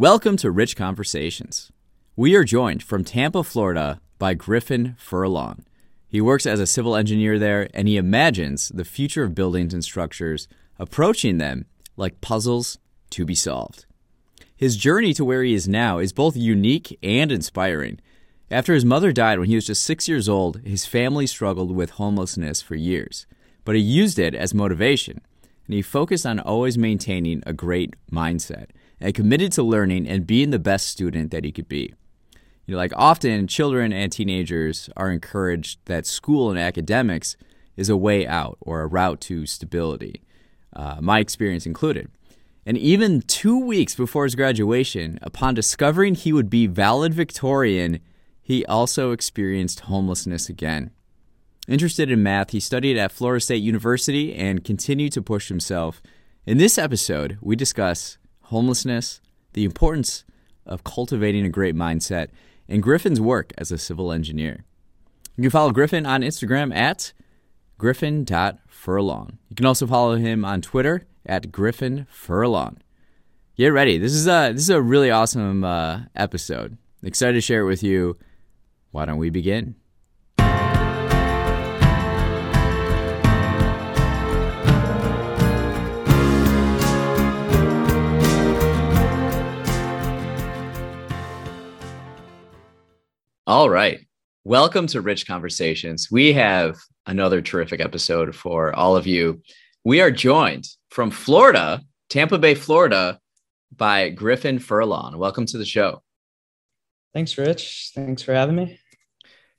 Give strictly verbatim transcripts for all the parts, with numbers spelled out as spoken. Welcome to Rich Conversations. We are joined from Tampa, Florida by Griffin Furlong. He works as a civil engineer there, and he imagines the future of buildings and structures, approaching them like puzzles to be solved. His journey to where he is now is both unique and inspiring. After his mother died when he was just six years old, his family struggled with homelessness for years, but he used it as motivation, and he focused on always maintaining a great mindset and committed to learning and being the best student that he could be. You know, like often, children and teenagers are encouraged that school and academics is a way out or a route to stability, uh, my experience included. And even two weeks before his graduation, upon discovering he would be valedictorian, he also experienced homelessness again. Interested in math, he studied at Florida State University and continued to push himself. In this episode, we discuss homelessness, the importance of cultivating a great mindset, and Griffin's work as a civil engineer. You can follow Griffin on Instagram at griffin dot furlong. You can also follow him on Twitter at Griffin Furlong. Get ready. This is a, this is a really awesome uh, episode. Excited to share it with you. Why don't we begin? All right. Welcome to Rich Conversations. We have another terrific episode for all of you. We are joined from Florida, Tampa Bay, Florida, by Griffin Furlong. Welcome to the show. Thanks, Rich. Thanks for having me.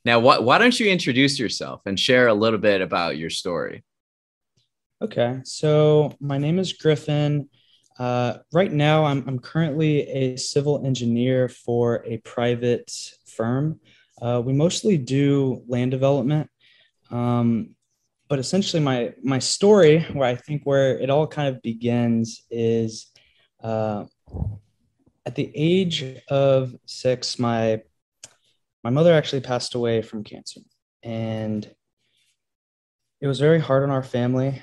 Now, wh- why don't you introduce yourself and share a little bit about your story? Okay. So my name is Griffin. Uh, right now, I'm, I'm currently a civil engineer for a private firm. Uh, we mostly do land development, um, but essentially my my story, where I think where it all kind of begins, is uh, at the age of six. My my mother actually passed away from cancer, and it was very hard on our family,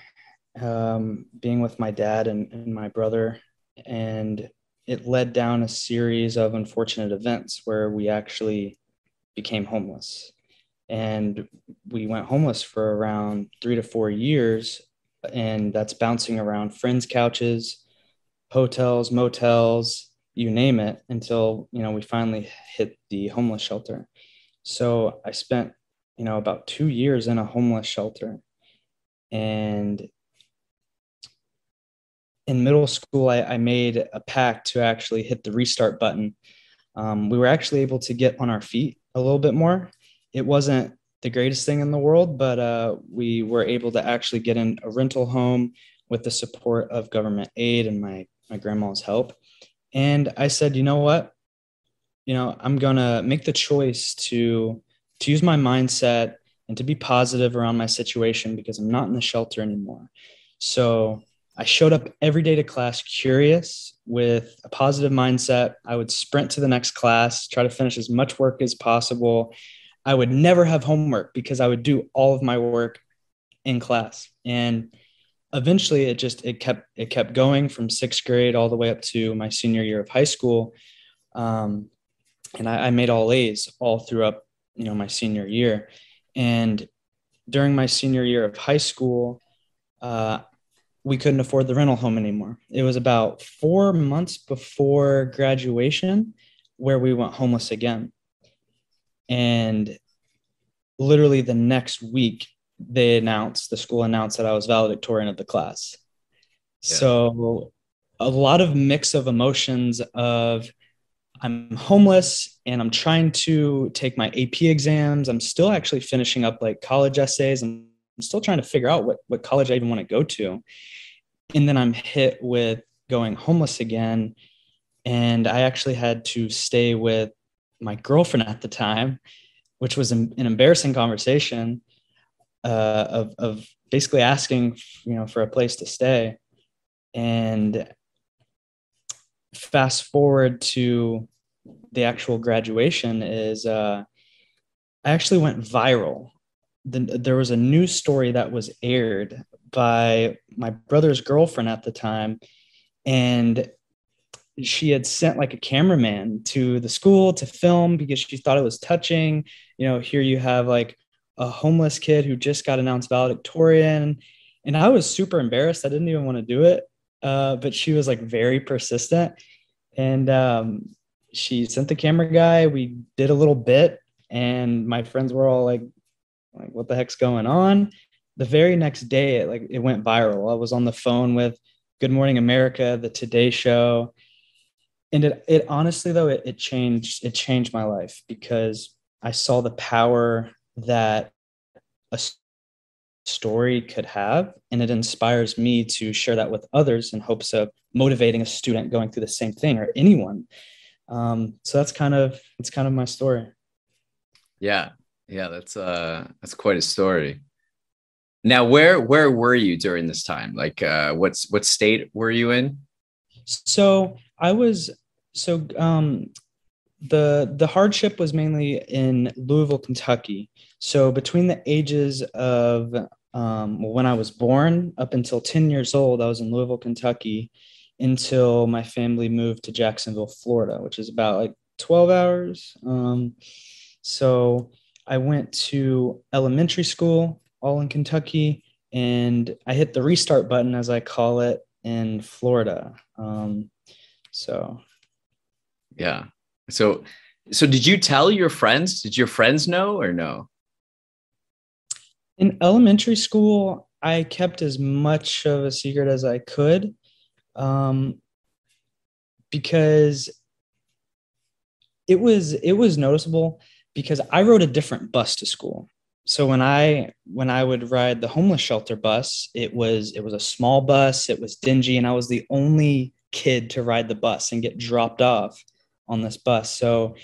um, being with my dad and, and my brother, and it led down a series of unfortunate events where we actually became homeless. And we went homeless for around three to four years. And that's bouncing around friends' couches, hotels, motels, you name it, until, you know, we finally hit the homeless shelter. So I spent, you know, about two years in a homeless shelter. And in middle school, I, I made a pact to actually hit the restart button. Um, we were actually able to get on our feet a little bit more. It wasn't the greatest thing in the world, but uh, we were able to actually get in a rental home with the support of government aid and my, my grandma's help. And I said, you know what, you know, I'm going to make the choice to, to use my mindset and to be positive around my situation, because I'm not in the shelter anymore. So I showed up every day to class curious with a positive mindset. I would sprint to the next class, try to finish as much work as possible. I would never have homework because I would do all of my work in class. And eventually it just, it kept, it kept going from sixth grade all the way up to my senior year of high school. Um, and I, I made all A's all throughout, you know, my senior year. And during my senior year of high school, uh, we couldn't afford the rental home anymore. It was about four months before graduation where we went homeless again. And literally the next week they announced, the school announced that I was valedictorian of the class. Yeah. So a lot of mix of emotions of I'm homeless and I'm trying to take my A P exams. I'm still actually finishing up like college essays, and I'm still trying to figure out what, what college I even want to go to. And then I'm hit with going homeless again. And I actually had to stay with my girlfriend at the time, which was an, an embarrassing conversation uh, of, of basically asking, you know, for a place to stay. And fast forward to the actual graduation is uh, I actually went viral. There was a news story that was aired by my brother's girlfriend at the time, and she had sent like a cameraman to the school to film because she thought it was touching. You know, here you have like a homeless kid who just got announced valedictorian. And I was super embarrassed. I didn't even want to do it. Uh, but she was like very persistent. And um, she sent the camera guy. We did a little bit. And my friends were all like, like, what the heck's going on? The very next day, it, like, it went viral. I was on the phone with Good Morning America, the Today Show. And it, it honestly, though, it, it changed, it changed my life because I saw the power that a story could have. And it inspires me to share that with others in hopes of motivating a student going through the same thing or anyone. Um, so that's kind of, it's kind of my story. Yeah. Yeah. That's uh that's quite a story. Now, where, where were you during this time? Like, uh, what's, what state were you in? So I was, so, um, the, the hardship was mainly in Louisville, Kentucky. So between the ages of, um, when I was born up until ten years old, I was in Louisville, Kentucky, until my family moved to Jacksonville, Florida, which is about like twelve hours. Um, so I went to elementary school, all in Kentucky, and I hit the restart button, as I call it, in Florida. Um, so, yeah. So, so did you tell your friends? Did your friends know or no? In elementary school, I kept as much of a secret as I could, um, because it was it was noticeable because I rode a different bus to school. So when I when I would ride the homeless shelter bus, it was it was a small bus. It was dingy, and I was the only kid to ride the bus and get dropped off on this bus. So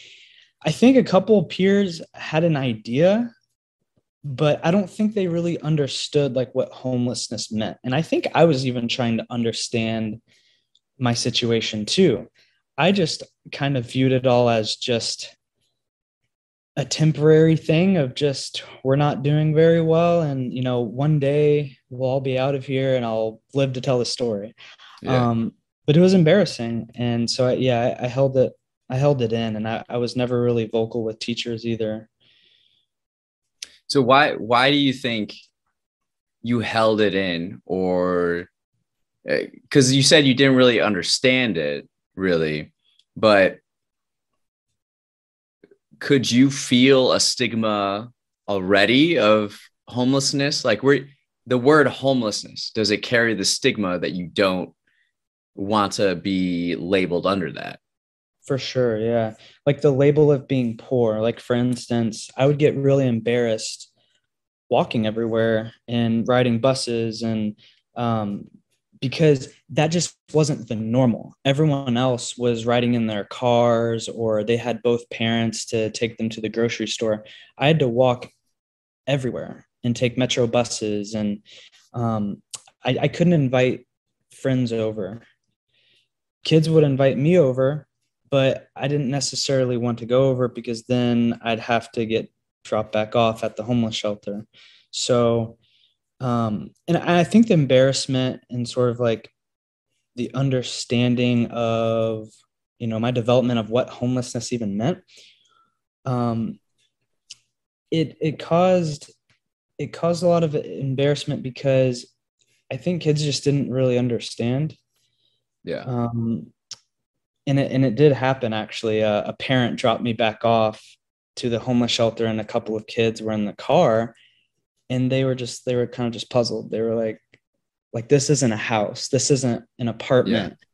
I think a couple of peers had an idea, but I don't think they really understood like what homelessness meant. And I think I was even trying to understand my situation too. I just kind of viewed it all as just a temporary thing of just, we're not doing very well. And, you know, one day we'll all be out of here and I'll live to tell the story. Yeah. Um, but it was embarrassing. And so, I, yeah, I, I held it, I held it in, and I, I was never really vocal with teachers either. So why, why do you think you held it in? Or, because you said you didn't really understand it really, but could you feel a stigma already of homelessness? Like, where the word homelessness, does it carry the stigma that you don't want to be labeled under that? For sure. Yeah. Like the label of being poor, like for instance, I would get really embarrassed walking everywhere and riding buses. And, um, because that just wasn't the normal. Everyone else was riding in their cars, or they had both parents to take them to the grocery store. I had to walk everywhere and take metro buses, and um, I, I couldn't invite friends over. Kids would invite me over, but I didn't necessarily want to go over because then I'd have to get dropped back off at the homeless shelter. So Um, and I think the embarrassment and sort of like the understanding of, you know, my development of what homelessness even meant, um, it, it caused, it caused a lot of embarrassment because I think kids just didn't really understand. Yeah. Um, and it, and it did happen actually. Uh, a parent dropped me back off to the homeless shelter, and a couple of kids were in the car. And they were just, they were kind of just puzzled. They were like, like, this isn't a house. This isn't an apartment. Yeah.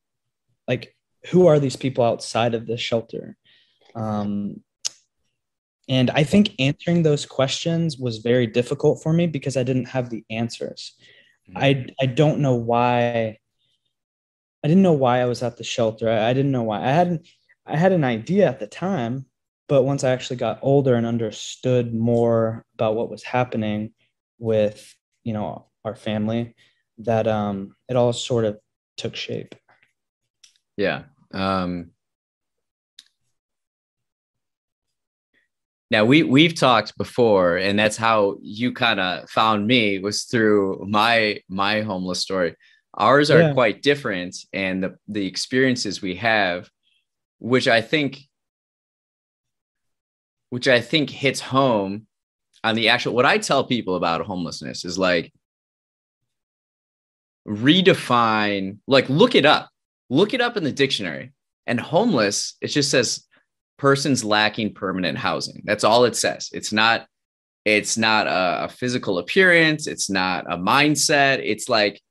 Like, who are these people outside of this shelter? Um, and I think answering those questions was very difficult for me because I didn't have the answers. Mm-hmm. I, I don't know why. I didn't know why I was at the shelter. I, I didn't know why. I hadn't, I had an idea at the time, but once I actually got older and understood more about what was happening with, you know, our family, that um, it all sort of took shape. Yeah. Um, now we we've talked before, and that's how you kind of found me, was through my my homeless story. Ours are yeah. quite different, and the, the experiences we have, which I think, which I think hits home on the actual, what I tell people about homelessness is like, redefine, like look it up, look it up in the dictionary, and homeless, it just says persons lacking permanent housing. That's all it says. It's not, it's not a, a physical appearance. It's not a mindset. It's like,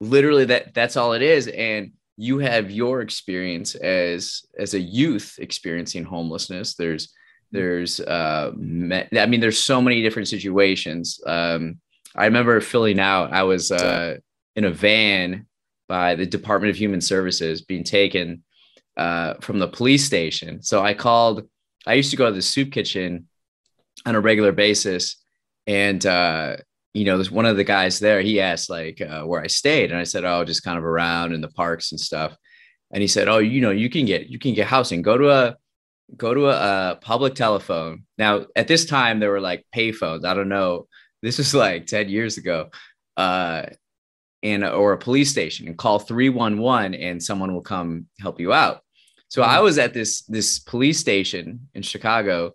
literally that that's all it is. And you have your experience as as a youth experiencing homelessness. There's there's uh I mean there's so many different situations. um I remember filling out, I was uh in a van by the Department of Human Services being taken uh from the police station. So I called I used to go to the soup kitchen on a regular basis, and uh you know, there's one of the guys there, he asked like uh, where I stayed. And I said, oh, just kind of around in the parks and stuff. And he said, oh, you know, you can get, you can get housing, go to a, go to a, a public telephone. Now at this time there were like pay phones. I don't know. This was like ten years ago. Uh, and, or a police station, and call three one one and someone will come help you out. So mm-hmm. I was at this, this police station in Chicago.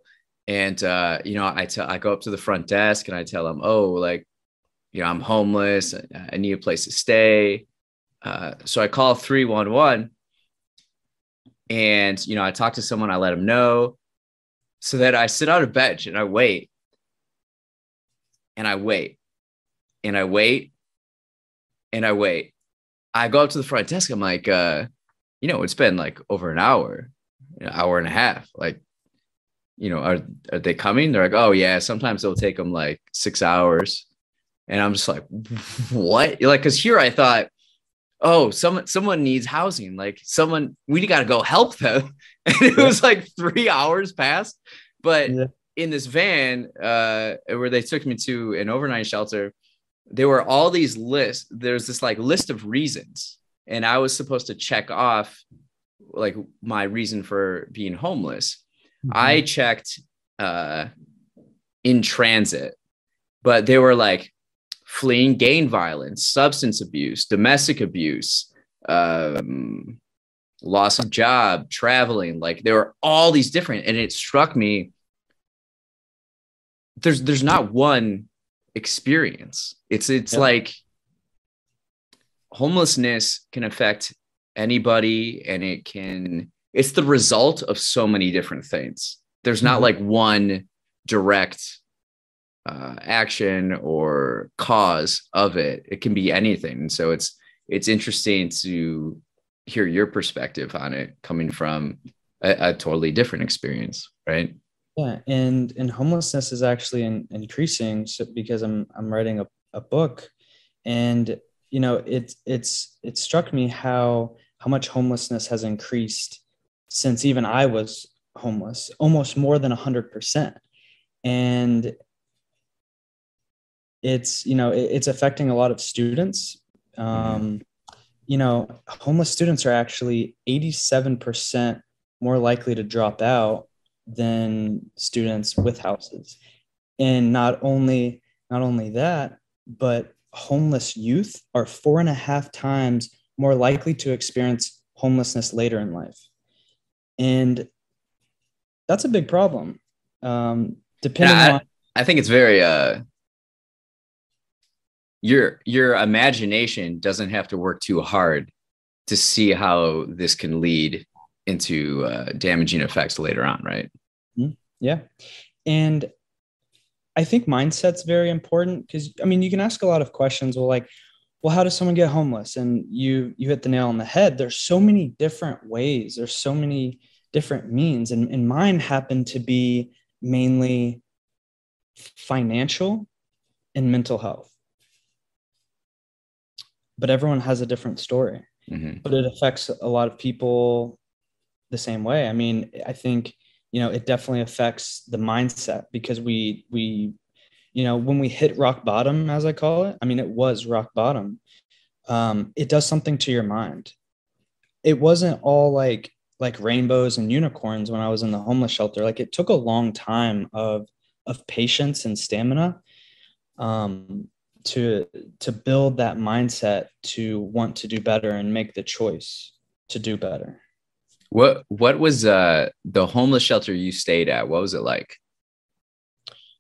And, uh, you know, I tell, I go up to the front desk and I tell them, oh, like, you know, I'm homeless. I, I need a place to stay. Uh, so I call three one one and, you know, I talk to someone, I let them know. So that I sit on a bench and I wait and I wait and I wait and I wait. I go up to the front desk. I'm like, uh, you know, it's been like over an hour, an hour and a half, like, you know, are are they coming? They're like, oh yeah, sometimes it'll take them like six hours. And I'm just like, what? Like, because here I thought, oh, someone someone needs housing. Like someone, we gotta go help them. And it was like three hours past. But yeah. in this van, uh, where they took me to an overnight shelter, there were all these lists. There's this like list of reasons. And I was supposed to check off like my reason for being homeless. I checked uh, in transit, but they were like fleeing gang violence, substance abuse, domestic abuse, um, loss of job, traveling. Like there were all these different, and it struck me. There's there's not one experience. It's it's yeah. like homelessness can affect anybody, and it can. It's the result of so many different things. There's not like one direct uh, action or cause of it. It can be anything. And so it's, it's interesting to hear your perspective on it coming from a, a totally different experience. Right. Yeah. And, and homelessness is actually in, increasing because I'm, I'm writing a, a book, and, you know, it's, it's, it struck me how, how much homelessness has increased since even I was homeless, almost more than one hundred percent. And it's, you know, it's affecting a lot of students. Um, you know, homeless students are actually eighty-seven percent more likely to drop out than students with houses. And not only, not only that, but homeless youth are four and a half times more likely to experience homelessness later in life. And that's a big problem. Um, depending yeah, I, on, I think it's very uh, your your imagination doesn't have to work too hard to see how this can lead into uh, damaging effects later on, right? Yeah, and I think mindset's very important because I mean you can ask a lot of questions. Well, like, well, how does someone get homeless? And you you hit the nail on the head. There's so many different ways. There's so many different means. And, and mine happened to be mainly financial and mental health. But everyone has a different story. Mm-hmm. But it affects a lot of people the same way. I mean, I think, you know, it definitely affects the mindset because we we you know, when we hit rock bottom, as I call it, I mean, it was rock bottom. Um, it does something to your mind. It wasn't all like, like rainbows and unicorns when I was in the homeless shelter. Like it took a long time of, of patience and stamina, um, to to build that mindset to want to do better and make the choice to do better. What what was uh, the homeless shelter you stayed at? What was it like?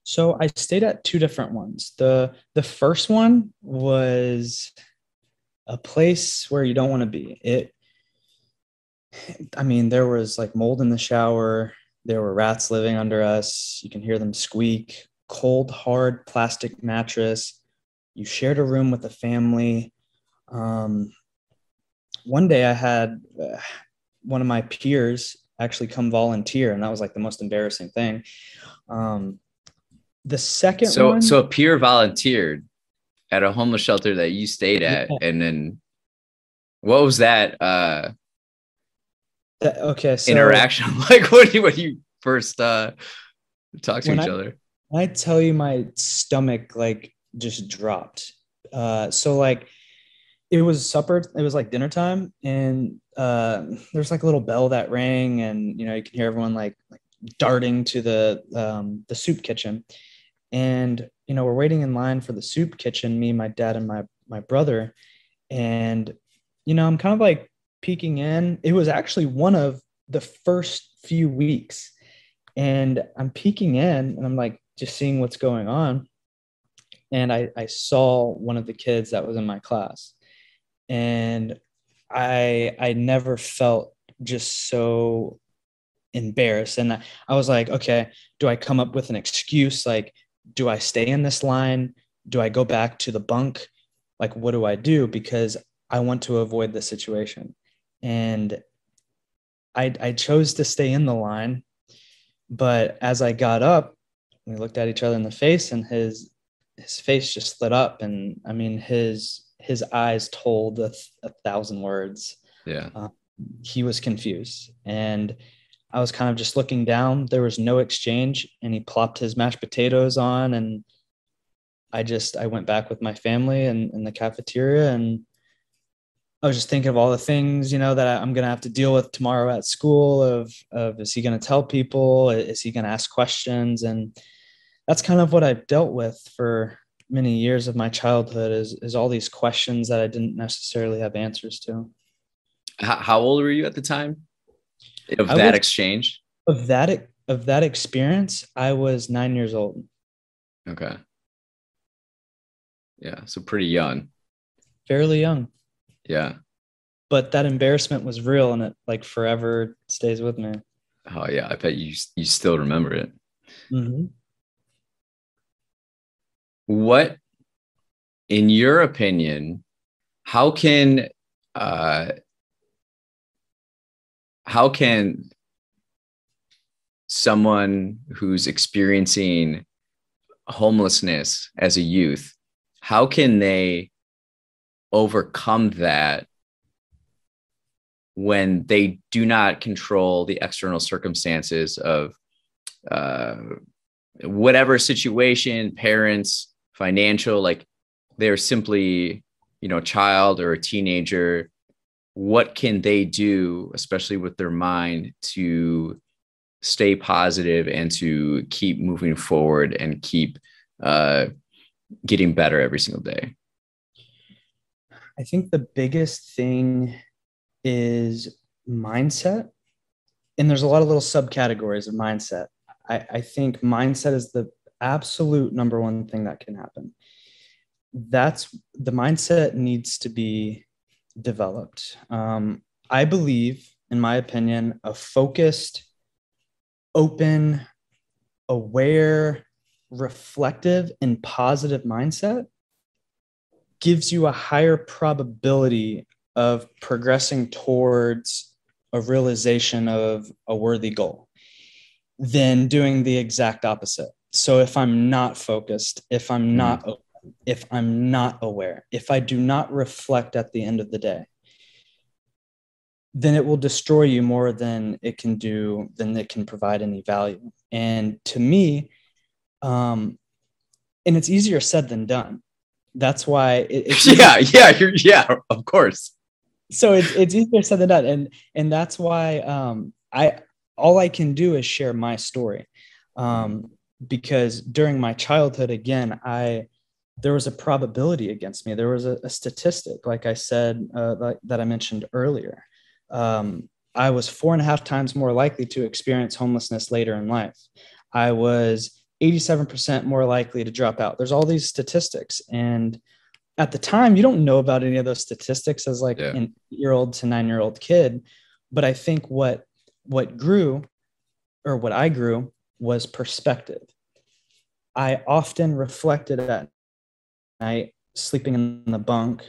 So I stayed at two different ones. The the first one was a place where you don't want to be. It, I mean, there was like mold in the shower. There were rats living under us. You can hear them squeak. Cold, hard plastic mattress. You shared a room with a family. Um, one day I had uh, one of my peers actually come volunteer, and that was like the most embarrassing thing. Um, The second so, one. So a peer volunteered at a homeless shelter that you stayed at. Yeah. And then what was that? Uh, that okay. So interaction. Like what do you, when you first uh, talk to each I, other? I tell you, my stomach like just dropped. Uh, so like it was supper. It was like dinner time. And uh, there's like a little bell that rang, and, you know, you can hear everyone like, like darting to the, um, the soup kitchen. And, you know, we're waiting in line for the soup kitchen, me, my dad, and my, my brother. And, you know, I'm kind of like peeking in. It was actually one of the first few weeks, and I'm peeking in and I'm like, just seeing what's going on. And I, I saw one of the kids that was in my class, and I, I never felt just so embarrassed. And I, I was like, okay, do I come up with an excuse? Like, do I stay in this line? Do I go back to the bunk? Like, what do I do? Because I want to avoid the situation. And I, I chose to stay in the line. But as I got up, we looked at each other in the face, and his, his face just lit up. And I mean, his, his eyes told a, th- a thousand words. Yeah. Uh, he was confused. And I was kind of just looking down. There was no exchange, and he plopped his mashed potatoes on, and I just, I went back with my family and in the cafeteria, and I was just thinking of all the things, you know, that I'm going to have to deal with tomorrow at school of, of, is he going to tell people? Is he going to ask questions? And that's kind of what I've dealt with for many years of my childhood is, is all these questions that I didn't necessarily have answers to. How old were you at the time? Of that was, exchange? Of that of that experience, I was nine years old. Okay. Yeah, so pretty young. Fairly young. Yeah. But that embarrassment was real, and it like forever stays with me. Oh yeah, I bet you you still remember it. Mm-hmm. What, in your opinion, how can uh How can someone who's experiencing homelessness as a youth, how can they overcome that when they do not control the external circumstances of uh, whatever situation, parents, financial, like they're simply, you know, a child or a teenager? What can they do, especially with their mind, to stay positive and to keep moving forward and keep uh, getting better every single day? I think the biggest thing is mindset. And there's a lot of little subcategories of mindset. I, I think mindset is the absolute number one thing that can happen. That's the mindset needs to be developed. Um, I believe, in my opinion, a focused, open, aware, reflective, and positive mindset gives you a higher probability of progressing towards a realization of a worthy goal than doing the exact opposite. So if I'm not focused, if I'm not mm-hmm. open, if I'm not aware, if I do not reflect at the end of the day, then it will destroy you more than it can do, than it can provide any value. And to me, um, and it's easier said than done. That's why. It, it's yeah. Yeah. You're, yeah. Of course. So it's, it's easier said than done. And, and that's why um, I, all I can do is share my story. Um, because during my childhood, again, I, there was a probability against me. There was a, a statistic, like I said, uh, like, that I mentioned earlier. Um, I was four and a half times more likely to experience homelessness later in life. I was eighty-seven percent more likely to drop out. There's all these statistics. And at the time, you don't know about any of those statistics as like yeah. an eight-year-old to nine-year-old kid. But I think what what grew or what I grew was perspective. I often reflected at night, sleeping in the bunk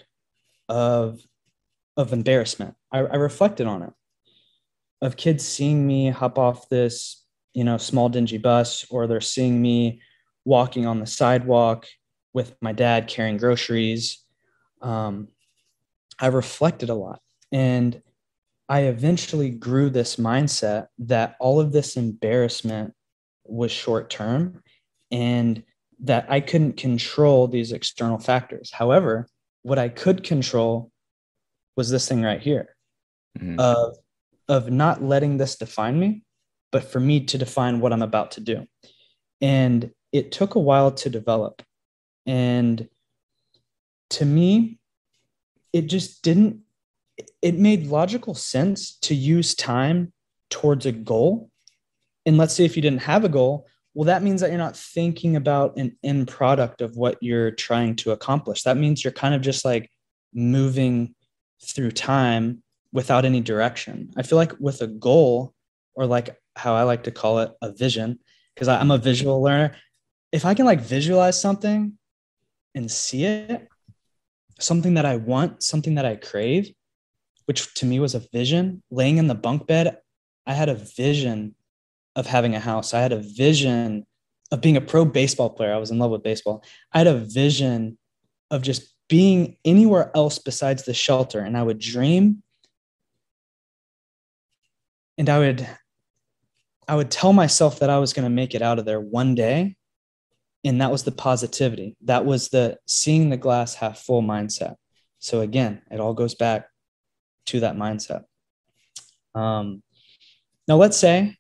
of, of embarrassment. I, I reflected on it, of kids seeing me hop off this, you know, small dingy bus, or they're seeing me walking on the sidewalk with my dad carrying groceries. Um, I reflected a lot, and I eventually grew this mindset that all of this embarrassment was short-term and that I couldn't control these external factors. However, what I could control was this thing right here, mm-hmm. of, of not letting this define me, but for me to define what I'm about to do. And it took a while to develop. And to me, it just didn't, it made logical sense to use time towards a goal. And let's say if you didn't have a goal, well, that means that you're not thinking about an end product of what you're trying to accomplish. That means you're kind of just like moving through time without any direction. I feel like with a goal, or like how I like to call it, a vision, because I'm a visual learner. If I can like visualize something and see it, something that I want, something that I crave, which to me was a vision, laying in the bunk bed, I had a vision of having a house. I had a vision of being a pro baseball player. I was in love with baseball. I had a vision of just being anywhere else besides the shelter. And I would dream, and I would, I would tell myself that I was going to make it out of there one day. And that was the positivity. That was the seeing the glass half full mindset. So again, it all goes back to that mindset. Um, now let's say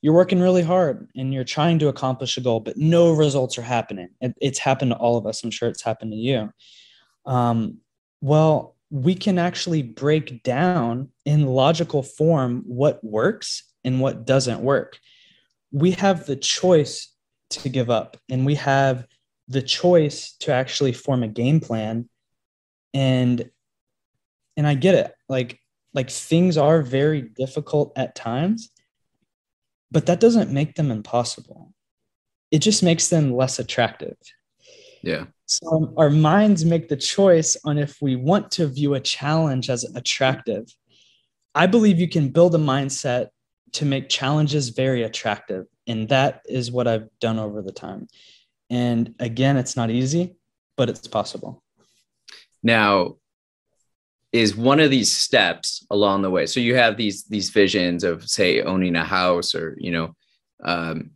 you're working really hard and you're trying to accomplish a goal, but no results are happening. It, it's happened to all of us. I'm sure it's happened to you. Um, well, we can actually break down in logical form what works and what doesn't work. We have the choice to give up, and we have the choice to actually form a game plan. And And I get it. Like, like things are very difficult at times, but that doesn't make them impossible. It just makes them less attractive. Yeah. So our minds make the choice on if we want to view a challenge as attractive. I believe you can build a mindset to make challenges very attractive. And that is what I've done over the time. And again, it's not easy, but it's possible. Now, is one of these steps along the way. So you have these, these visions of, say, owning a house, or, you know, um,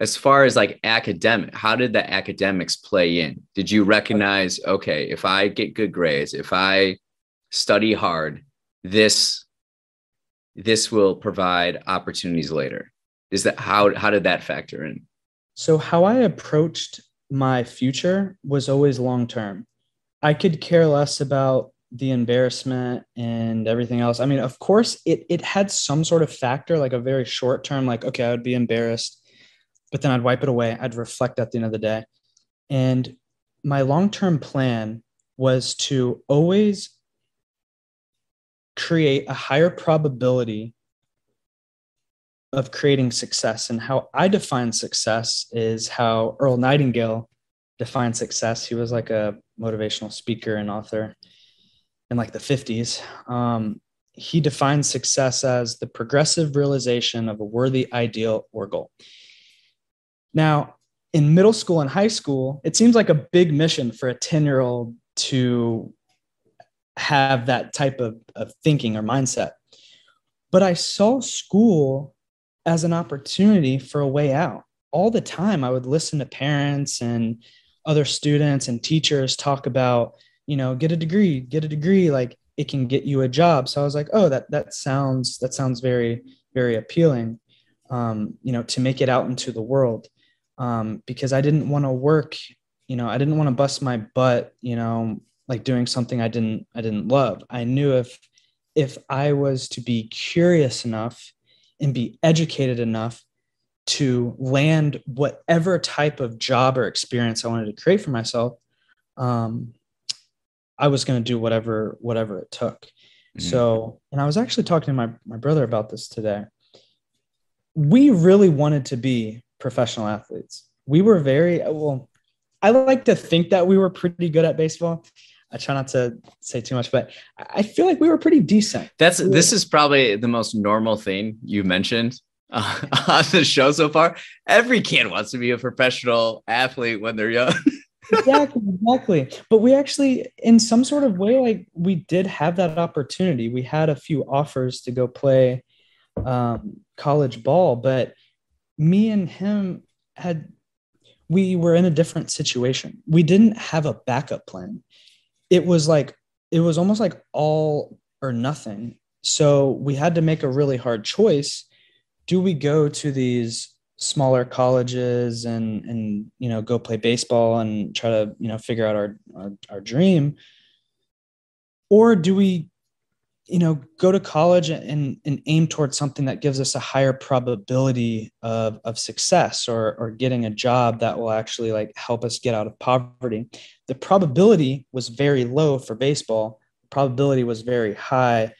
as far as like academic, how did the academics play in? Did you recognize, okay, if I get good grades, if I study hard, this, this will provide opportunities later? Is that how, how did that factor in? So how I approached my future was always long-term. I could care less about the embarrassment and everything else. I mean, of course, it it had some sort of factor, like a very short term, like, okay, I would be embarrassed, but then I'd wipe it away. I'd reflect at the end of the day. And my long-term plan was to always create a higher probability of creating success. And how I define success is how Earl Nightingale defined success. He was like a motivational speaker and author in like the fifties. Um, he defined success as the progressive realization of a worthy ideal or goal. Now, in middle school and high school, it seems like a big mission for a ten-year-old to have that type of, of thinking or mindset. But I saw school as an opportunity for a way out. All the time, I would listen to parents and other students and teachers talk about, you know, get a degree, get a degree, like it can get you a job. So I was like, oh, that, that sounds, that sounds very, very appealing, um, you know, to make it out into the world, um, because I didn't want to work you know, I didn't want to bust my butt, you know, like doing something I didn't, I didn't love. I knew if, if I was to be curious enough and be educated enough to land whatever type of job or experience I wanted to create for myself, um, I was going to do whatever, whatever it took. Mm-hmm. So, and I was actually talking to my, my brother about this today. We really wanted to be professional athletes. We were very, well, I like to think that we were pretty good at baseball. I try not to say too much, but I feel like we were pretty decent. That's, we this were. Is probably the most normal thing you mentioned uh, on the show so far. Every kid wants to be a professional athlete when they're young. Exactly, exactly. But we actually, in some sort of way, like we did have that opportunity. We had a few offers to go play um, college ball, but me and him had, we were in a different situation. We didn't have a backup plan. It was like, it was almost like all or nothing. So we had to make a really hard choice. Do we go to these smaller colleges and, and, you know, go play baseball and try to, you know, figure out our, our, our dream? Or do we, you know, go to college and, and aim towards something that gives us a higher probability of, of success or, or getting a job that will actually like help us get out of poverty? The probability was very low for baseball. The probability was very high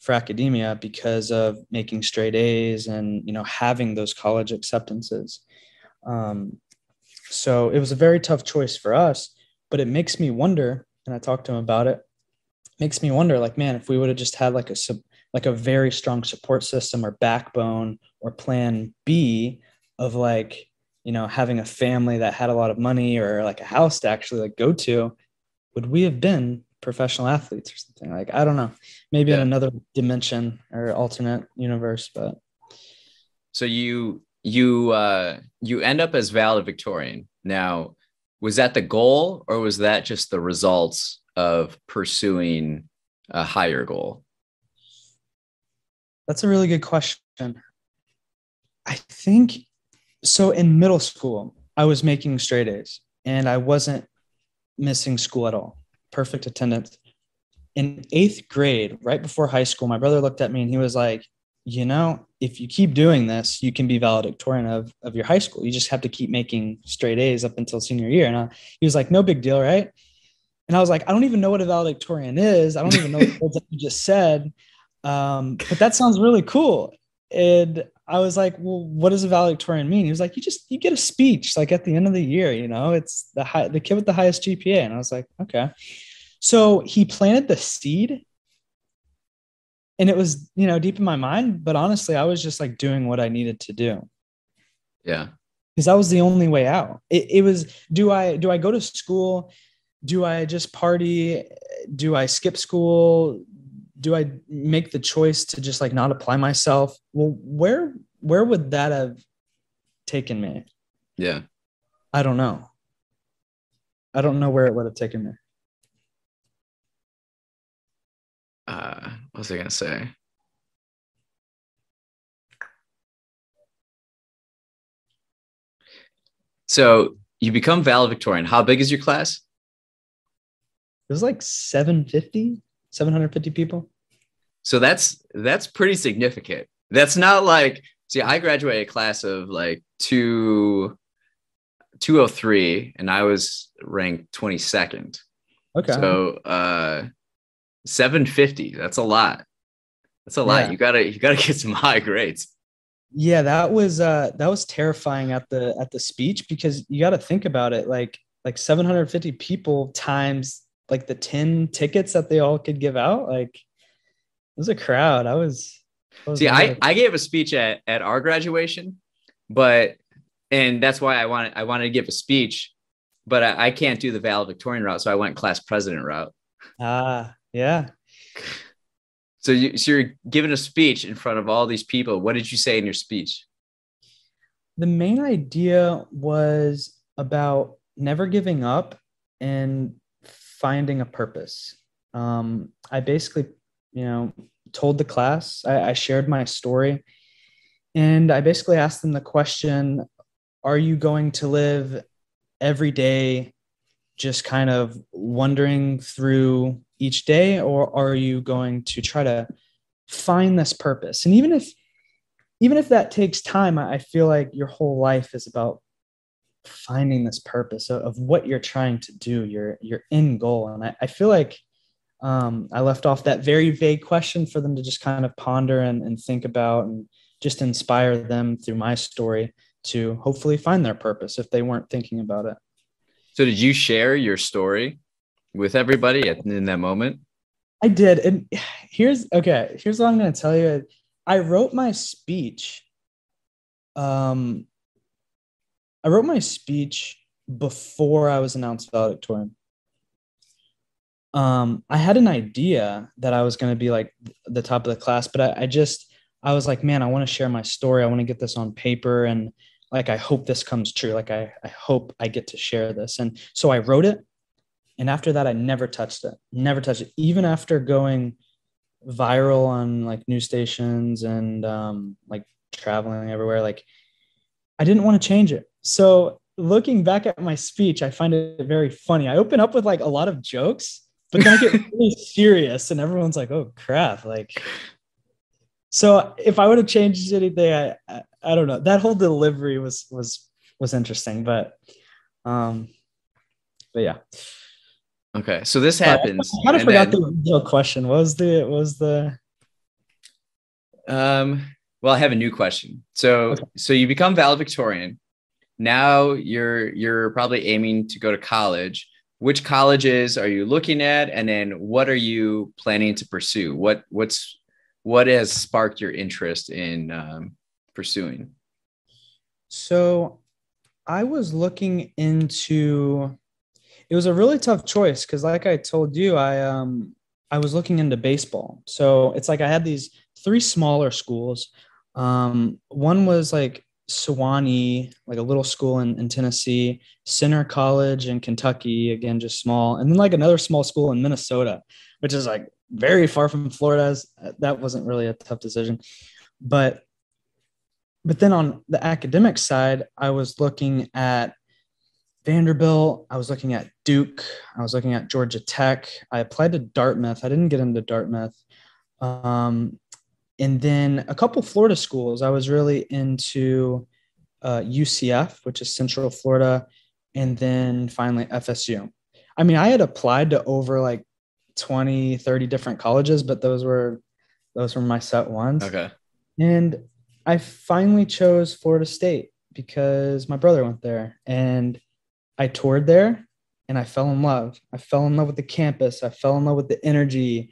for academia because of making straight A's and, you know, having those college acceptances. Um, so it was a very tough choice for us, but it makes me wonder, and I talked to him about it, makes me wonder, like, man, if we would have just had like a, like a very strong support system or backbone or plan B of like, you know, having a family that had a lot of money or like a house to actually like go to, would we have been professional athletes or something? Like, I don't know, maybe yeah. in another dimension or alternate universe, but. So you, you, uh, you end up as valedictorian. Now, was that the goal or was that just the results of pursuing a higher goal? That's a really good question. I think, so in middle school, I was making straight A's and I wasn't missing school at all. Perfect attendance. In eighth grade, right before high school, my brother looked at me and he was like, you know, if you keep doing this, you can be valedictorian of, of your high school. You just have to keep making straight A's up until senior year. And I, he was like, no big deal, right? And I was like, I don't even know what a valedictorian is. I don't even know the words that you just said. Um, but that sounds really cool. And I was like, well, what does a valedictorian mean? He was like, you just, you get a speech like at the end of the year, you know, it's the high, the kid with the highest G P A. And I was like, okay. So he planted the seed and it was, you know, deep in my mind, but honestly, I was just like doing what I needed to do. Yeah. Because that was the only way out. It, it was, do I, do I go to school? Do I just party? Do I skip school? Do I make the choice to just like not apply myself? Well, where, where would that have taken me? Yeah. I don't know. I don't know where it would have taken me. Uh, what was I going to say? So you become valedictorian. How big is your class? It was like seven hundred fifty people. So that's, that's pretty significant. That's not like, see, I graduated a class of like two oh three and I was ranked twenty-second. Okay. So uh, seven fifty, that's a lot. That's a lot. Yeah. You gotta, you gotta get some high grades. Yeah. That was, uh, that was terrifying at the, at the speech, because you got to think about it. Like, like seven hundred fifty people times like the ten tickets that they all could give out. Like it was a crowd. I was, I was see, I, I gave a speech at, at our graduation, but, and that's why I wanted, I wanted to give a speech, but I, I can't do the valedictorian route. So I went class president route. Ah, uh, yeah. So you, so you're giving a speech in front of all these people. What did you say in your speech? The main idea was about never giving up and finding a purpose. Um, I basically, you know, told the class, I, I shared my story and I basically asked them the question, are you going to live every day just kind of wandering through each day, or are you going to try to find this purpose? And even if, even if that takes time, I feel like your whole life is about finding this purpose of what you're trying to do, your, your end goal. And I, I feel like um, I left off that very vague question for them to just kind of ponder and, and think about, and just inspire them through my story to hopefully find their purpose if they weren't thinking about it. So did you share your story with everybody at, in that moment? I did. And here's, okay, here's what I'm going to tell you. I wrote my speech. Um, I wrote my speech before I was announced valedictorian. Um, I had an idea that I was going to be like the top of the class, but I, I just, I was like, man, I want to share my story. I want to get this on paper. And like, I hope this comes true. Like, I, I hope I get to share this. And so I wrote it. And after that, I never touched it, never touched it. Even after going viral on like news stations and um, like traveling everywhere, like I didn't want to change it. So looking back at my speech, I find it very funny. I open up with like a lot of jokes, but then I get really serious and everyone's like, oh crap. Like, so if I would have changed anything, I, I, I don't know. That whole delivery was, was, was interesting, but, um, but yeah. Okay, so this happens. I kind of forgot then, the real question. What was the? What was the? Um. Well, I have a new question. So, okay. so you become valedictorian. Now you're you're probably aiming to go to college. Which colleges are you looking at, and then what are you planning to pursue? What what's what has sparked your interest in um, pursuing? So, I was looking into. It was a really tough choice because, like I told you, I um I was looking into baseball. So it's like I had these three smaller schools. Um, one was like Sewanee, like a little school in, in Tennessee, Center College in Kentucky, again just small, and then like another small school in Minnesota, which is like very far from Florida. That wasn't really a tough decision, but but then on the academic side, I was looking at Vanderbilt. I was looking at Duke. I was looking at Georgia Tech. I applied to Dartmouth. I didn't get into Dartmouth. Um, and then a couple Florida schools. I was really into uh, U C F, which is Central Florida, and then finally F S U. I mean, I had applied to over like twenty, thirty different colleges, but those were those were my set ones. Okay. And I finally chose Florida State because my brother went there, and I toured there and I fell in love. I fell in love with the campus. I fell in love with the energy,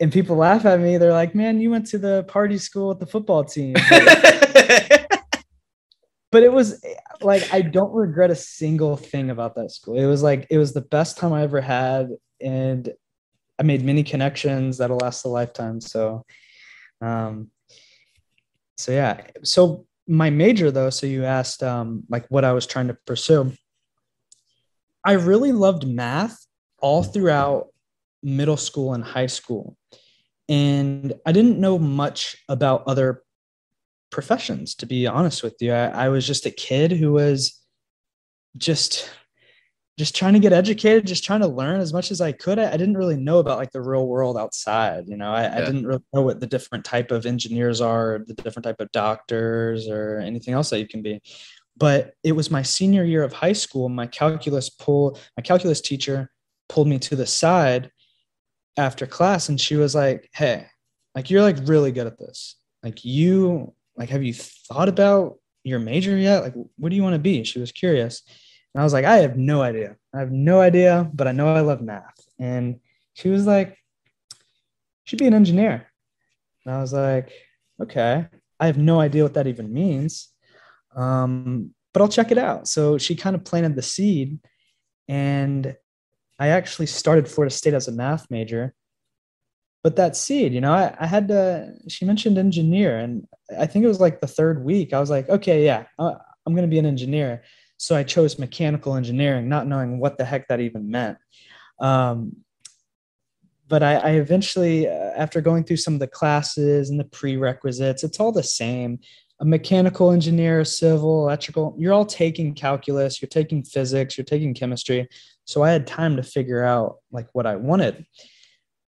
and people laugh at me. They're like, man, you went to the party school with the football team. But it was like, I don't regret a single thing about that school. It was like, it was the best time I ever had. And I made many connections that'll last a lifetime. So, um, so yeah. So my major though, so you asked um, like what I was trying to pursue. I really loved math all throughout middle school and high school. And I didn't know much about other professions, to be honest with you. I, I was just a kid who was just, just trying to get educated, just trying to learn as much as I could. I, I didn't really know about like the real world outside. You know, I, yeah. I didn't really know what the different type of engineers are, or the different type of doctors or anything else that you can be. But it was my senior year of high school. My calculus pull, my calculus teacher pulled me to the side after class, and she was like, "Hey, like you're like really good at this. Like you, like have you thought about your major yet? Like what do you want to be?" She was curious, and I was like, "I have no idea. I have no idea, but I know I love math." And she was like, "You should be an engineer." And I was like, "Okay, I have no idea what that even means." Um, but I'll check it out. So she kind of planted the seed, and I actually started Florida State as a math major, but that seed, you know, I, I had to, she mentioned engineer, and I think it was like the third week. I was like, okay, yeah, uh, I'm going to be an engineer. So I chose mechanical engineering, not knowing what the heck that even meant. Um, but I, I eventually, uh, after going through some of the classes and the prerequisites, it's all the same. a mechanical engineer, civil, electrical, you're all taking calculus, you're taking physics, you're taking chemistry. So I had time to figure out like what I wanted.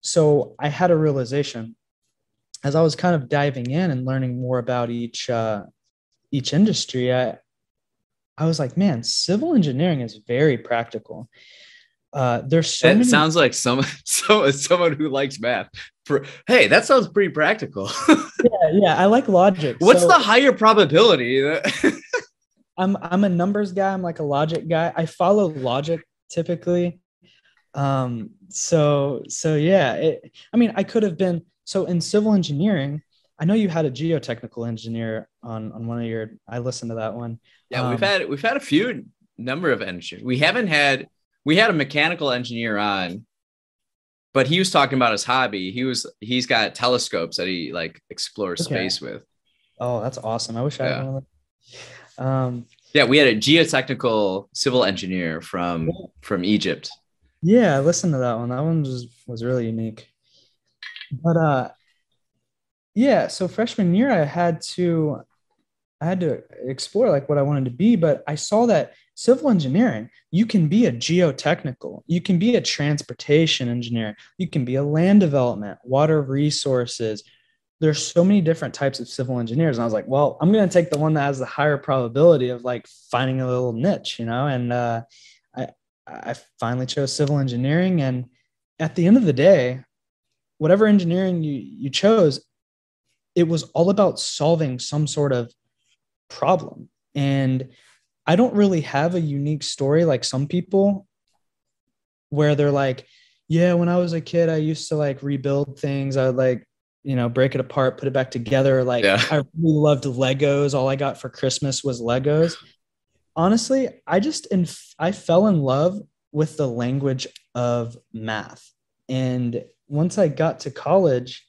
So I had a realization as I was kind of diving in and learning more about each, uh, each industry. I, I was like, man, civil engineering is very practical. Uh, there's so that many- sounds like some, so someone who likes math. Hey, that sounds pretty practical. yeah, yeah, I like logic. What's so, the higher probability? That- I'm I'm a numbers guy. I'm like a logic guy. I follow logic typically. Um, so so yeah. It, I mean, I could have been so in civil engineering. I know you had a geotechnical engineer on on one of your. I listened to that one. Yeah, um, we've had we've had a few number of engineers. We haven't had. We had a mechanical engineer on, but he was talking about his hobby. He was, he's got telescopes that he like explores okay. space with. Oh, that's awesome. I wish yeah. I had one of them. Um, yeah, we had a geotechnical civil engineer from, from Egypt. Yeah. I listened to that one. That one was, was really unique, but, uh, yeah. So freshman year, I had to, I had to explore like what I wanted to be, but I saw that civil engineering, you can be a geotechnical, you can be a transportation engineer, you can be a land development, water resources. There's so many different types of civil engineers. And I was like, well, I'm going to take the one that has the higher probability of like finding a little niche, you know? And uh, I, I finally chose civil engineering. And at the end of the day, whatever engineering you, you chose, it was all about solving some sort of problem. And I don't really have a unique story like some people where they're like, yeah, when I was a kid, I used to like rebuild things. I would like, you know, break it apart, put it back together. Like yeah. I really loved Legos. All I got for Christmas was Legos. Honestly, I just, inf- I fell in love with the language of math. And once I got to college,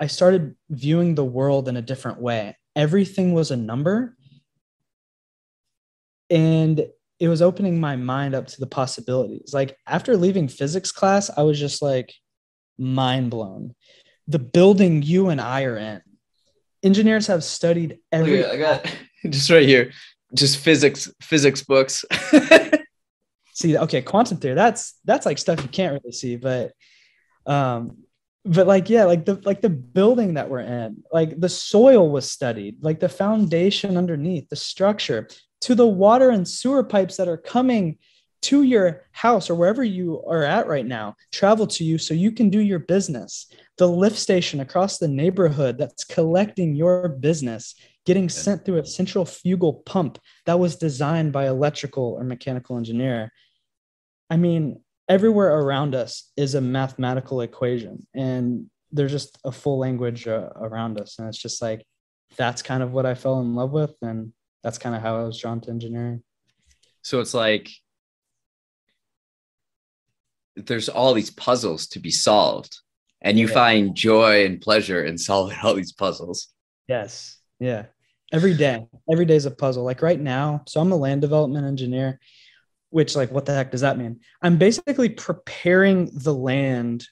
I started viewing the world in a different way. Everything was a number. And it was opening my mind up to the possibilities. Like after leaving physics class, I was just like mind blown. The building you and I are in. Engineers have studied every. I got just right here, just physics, physics books. See, okay, quantum theory. That's that's like stuff you can't really see, but, um, but like yeah, like the like the building that we're in, like the soil was studied, like the foundation underneath, the structure. To the water and sewer pipes that are coming to your house or wherever you are at right now, travel to you so you can do your business. The lift station across the neighborhood that's collecting your business, getting sent through a centrifugal pump that was designed by electrical or mechanical engineer. I mean, everywhere around us is a mathematical equation, and there's just a full language uh, around us. And it's just like, that's kind of what I fell in love with. And that's kind of how I was drawn to engineering. So it's like there's all these puzzles to be solved, and you yeah. find joy and pleasure in solving all these puzzles. Yes. Yeah. Every day. Every day is a puzzle. Like right now, so I'm a land development engineer, which like, what the heck does that mean? I'm basically preparing the land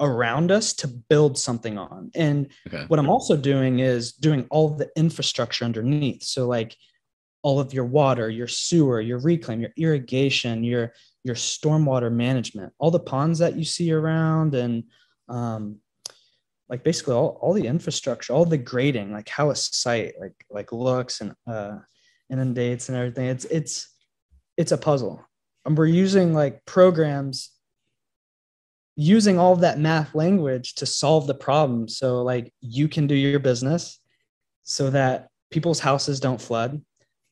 around us to build something on. And okay. what I'm also doing is doing all the infrastructure underneath. So like all of your water, your sewer, your reclaim, your irrigation, your, your stormwater management, all the ponds that you see around, and um, like basically all, all the infrastructure, all the grading, like how a site like, like looks and uh, inundates and everything. It's, it's, it's a puzzle. And we're using like programs using all of that math language to solve the problem. So like you can do your business so that people's houses don't flood,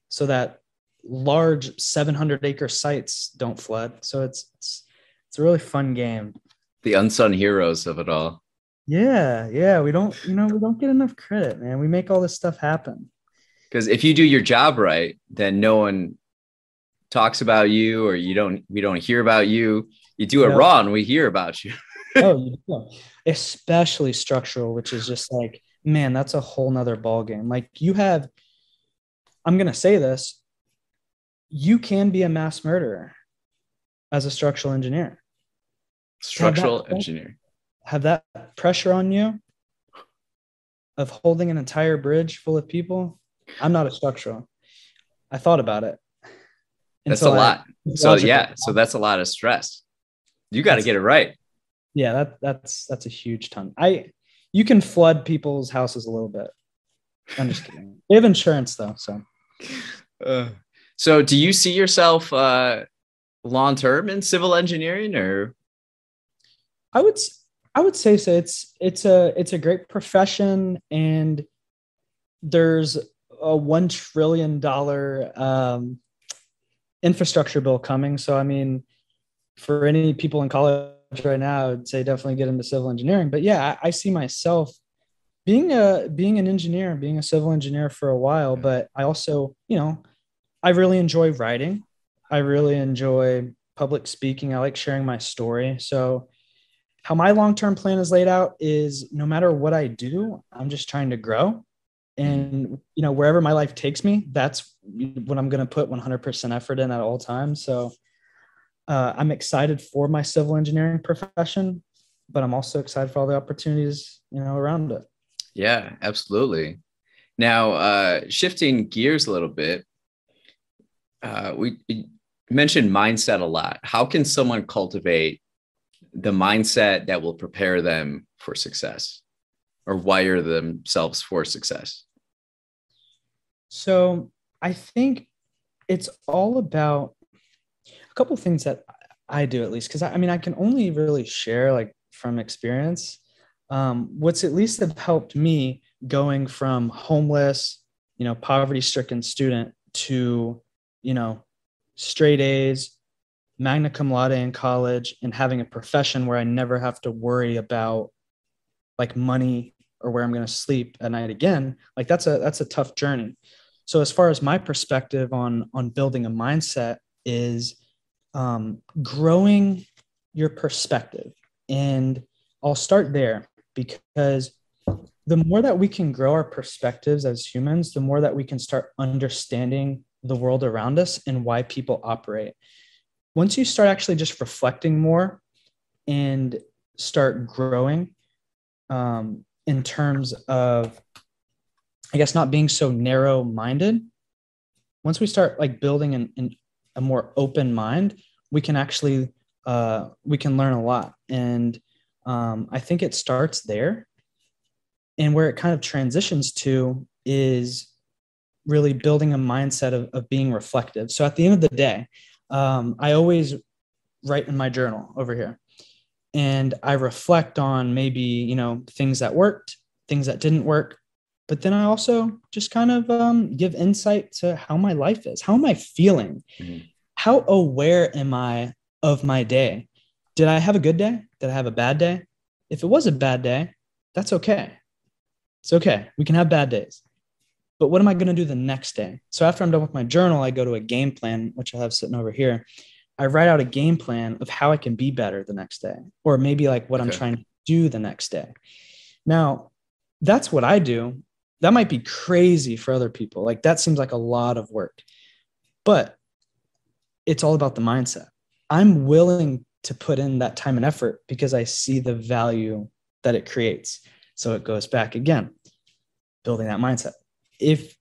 so that large seven hundred acre sites don't flood. So it's, it's, it's a really fun game. The unsung heroes of it all. Yeah. Yeah. We don't, you know, we don't get enough credit, man. We make all this stuff happen. Because if you do your job right, then no one talks about you, or you don't, we don't hear about you. You do it no. wrong, we hear about you. oh, you do. Especially structural, which is just like, man, that's a whole nother ballgame. Like you have, I'm going to say this, you can be a mass murderer as a structural engineer. Structural have that, engineer. Have that pressure on you. of holding an entire bridge full of people, I'm not a structural. I thought about it. And that's so a lot. I, so logical. yeah, so that's a lot of stress. You got to get it right. Yeah, that that's that's a huge ton. I you can flood people's houses a little bit. I'm just kidding. They have insurance though, so. Uh, so, do you see yourself uh, long term in civil engineering, or? I would I would say so. It's it's a it's a great profession, and there's a one trillion dollar um, infrastructure bill coming. So, I mean, for any people in college right now, I'd say definitely get into civil engineering. But yeah, I, I see myself being a being an engineer, being a civil engineer for a while. But I also, you know, I really enjoy writing. I really enjoy public speaking. I like sharing my story. So how my long-term plan is laid out is no matter what I do, I'm just trying to grow. And, you know, wherever my life takes me, that's what I'm going to put one hundred percent effort in at all times. So uh, I'm excited for my civil engineering profession, but I'm also excited for all the opportunities, you know, around it. Yeah, absolutely. Now, uh, shifting gears a little bit, uh, we mentioned mindset a lot. How can someone cultivate the mindset that will prepare them for success or wire themselves for success? So I think it's all about a couple of things that I do, at least, because I, I mean, I can only really share like from experience. Um, what's at least have helped me going from homeless, you know, poverty-stricken student to, you know, straight A's, magna cum laude in college, and having a profession where I never have to worry about like money or where I'm going to sleep at night again. Like that's a, that's a tough journey. So as far as my perspective on, on building a mindset is um, growing your perspective. And I'll start there because the more that we can grow our perspectives as humans, the more that we can start understanding the world around us and why people operate. Once you start actually just reflecting more and start growing um, in terms of, I guess, not being so narrow-minded, once we start like building an, an, a more open mind, we can actually, uh, we can learn a lot. And um, I think it starts there. And where it kind of transitions to is really building a mindset of, of being reflective. So at the end of the day, um, I always write in my journal over here and I reflect on maybe, you know, things that worked, things that didn't work. But then I also just kind of um, give insight to how my life is. How am I feeling? Mm-hmm. How aware am I of my day? Did I have a good day? Did I have a bad day? If it was a bad day, that's okay. It's okay. We can have bad days. But what am I going to do the next day? So after I'm done with my journal, I go to a game plan, which I have sitting over here. I write out a game plan of how I can be better the next day, or maybe like what okay. I'm trying to do the next day. Now, that's what I do. That might be crazy for other people. Like that seems like a lot of work, but it's all about the mindset. I'm willing to put in that time and effort because I see the value that it creates. So it goes back again, building that mindset. If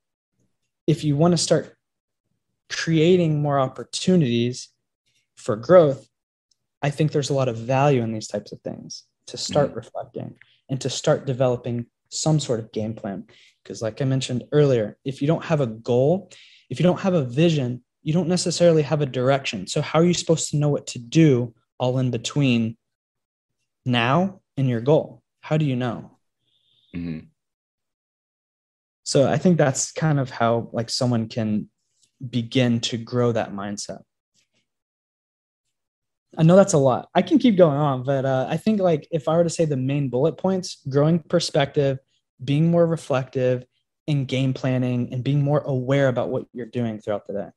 if you want to start creating more opportunities for growth, I think there's a lot of value in these types of things to start mm-hmm. reflecting and to start developing some sort of game plan. Because like I mentioned earlier, if you don't have a goal, if you don't have a vision, you don't necessarily have a direction. So how are you supposed to know what to do all in between now and your goal? How do you know? Mm-hmm. So I think that's kind of how like someone can begin to grow that mindset. I know that's a lot. I can keep going on, but uh, I think like if I were to say the main bullet points, growing perspective, being more reflective and game planning and being more aware about what you're doing throughout the day.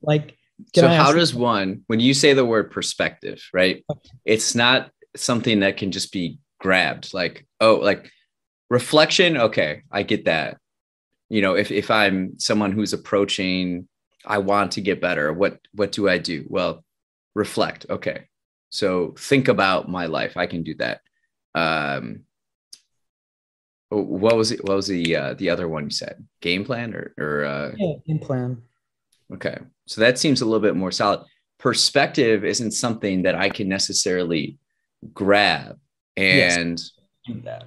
Like, so how does one, when you say the word perspective, right? Okay. It's not something that can just be grabbed like, oh, like, reflection. Okay. I get that. You know, if, if I'm someone who's approaching, I want to get better. What, what do I do? Well, reflect. Okay. So think about my life. I can do that. Um, What was it? What was the uh, the other one you said? Game plan or or uh... yeah, game plan. Okay, so that seems a little bit more solid. Perspective isn't something that I can necessarily grab. And yes.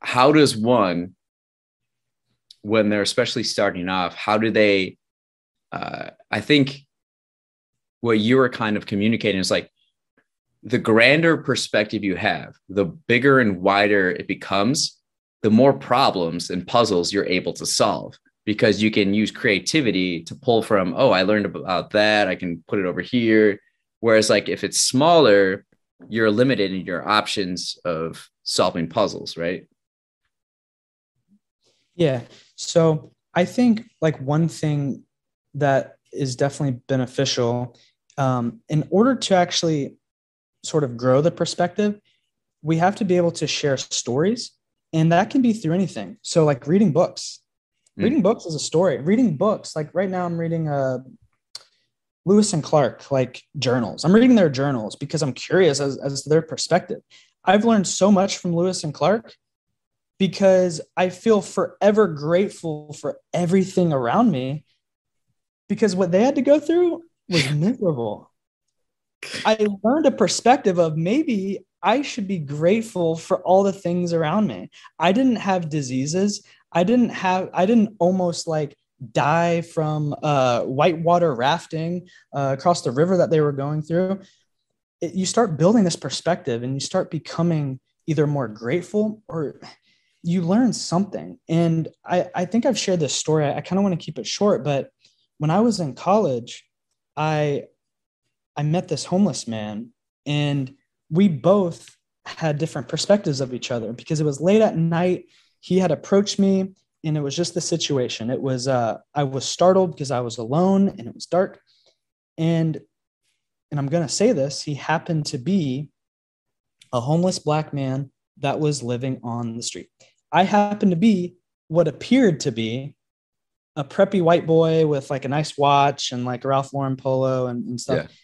How does one, when they're especially starting off, how do they? Uh, I think what you were kind of communicating is like, the grander perspective you have, the bigger and wider it becomes, the more problems and puzzles you're able to solve, because you can use creativity to pull from, oh, I learned about that, I can put it over here. Whereas like if it's smaller, you're limited in your options of solving puzzles, right? Yeah. So I think like one thing that is definitely beneficial, um, in order to actually sort of grow the perspective, we have to be able to share stories, and that can be through anything. So like reading books, mm. reading books is a story, reading books. Like right now I'm reading uh, Lewis and Clark, like journals. I'm reading their journals because I'm curious as, as to their perspective. I've learned so much from Lewis and Clark because I feel forever grateful for everything around me, because what they had to go through was miserable. I learned a perspective of maybe I should be grateful for all the things around me. I didn't have diseases. I didn't have, I didn't almost like die from uh, whitewater rafting uh, across the river that they were going through. It, you start building this perspective and you start becoming either more grateful or you learn something. And I, I think I've shared this story. I, I kind of want to keep it short, but when I was in college, I, I met this homeless man, and we both had different perspectives of each other because it was late at night. He had approached me, and it was just the situation. It was, uh, I was startled because I was alone and it was dark. And, and I'm going to say this, he happened to be a homeless black man that was living on the street. I happened to be what appeared to be a preppy white boy with like a nice watch and like a Ralph Lauren polo and, and stuff. Yeah.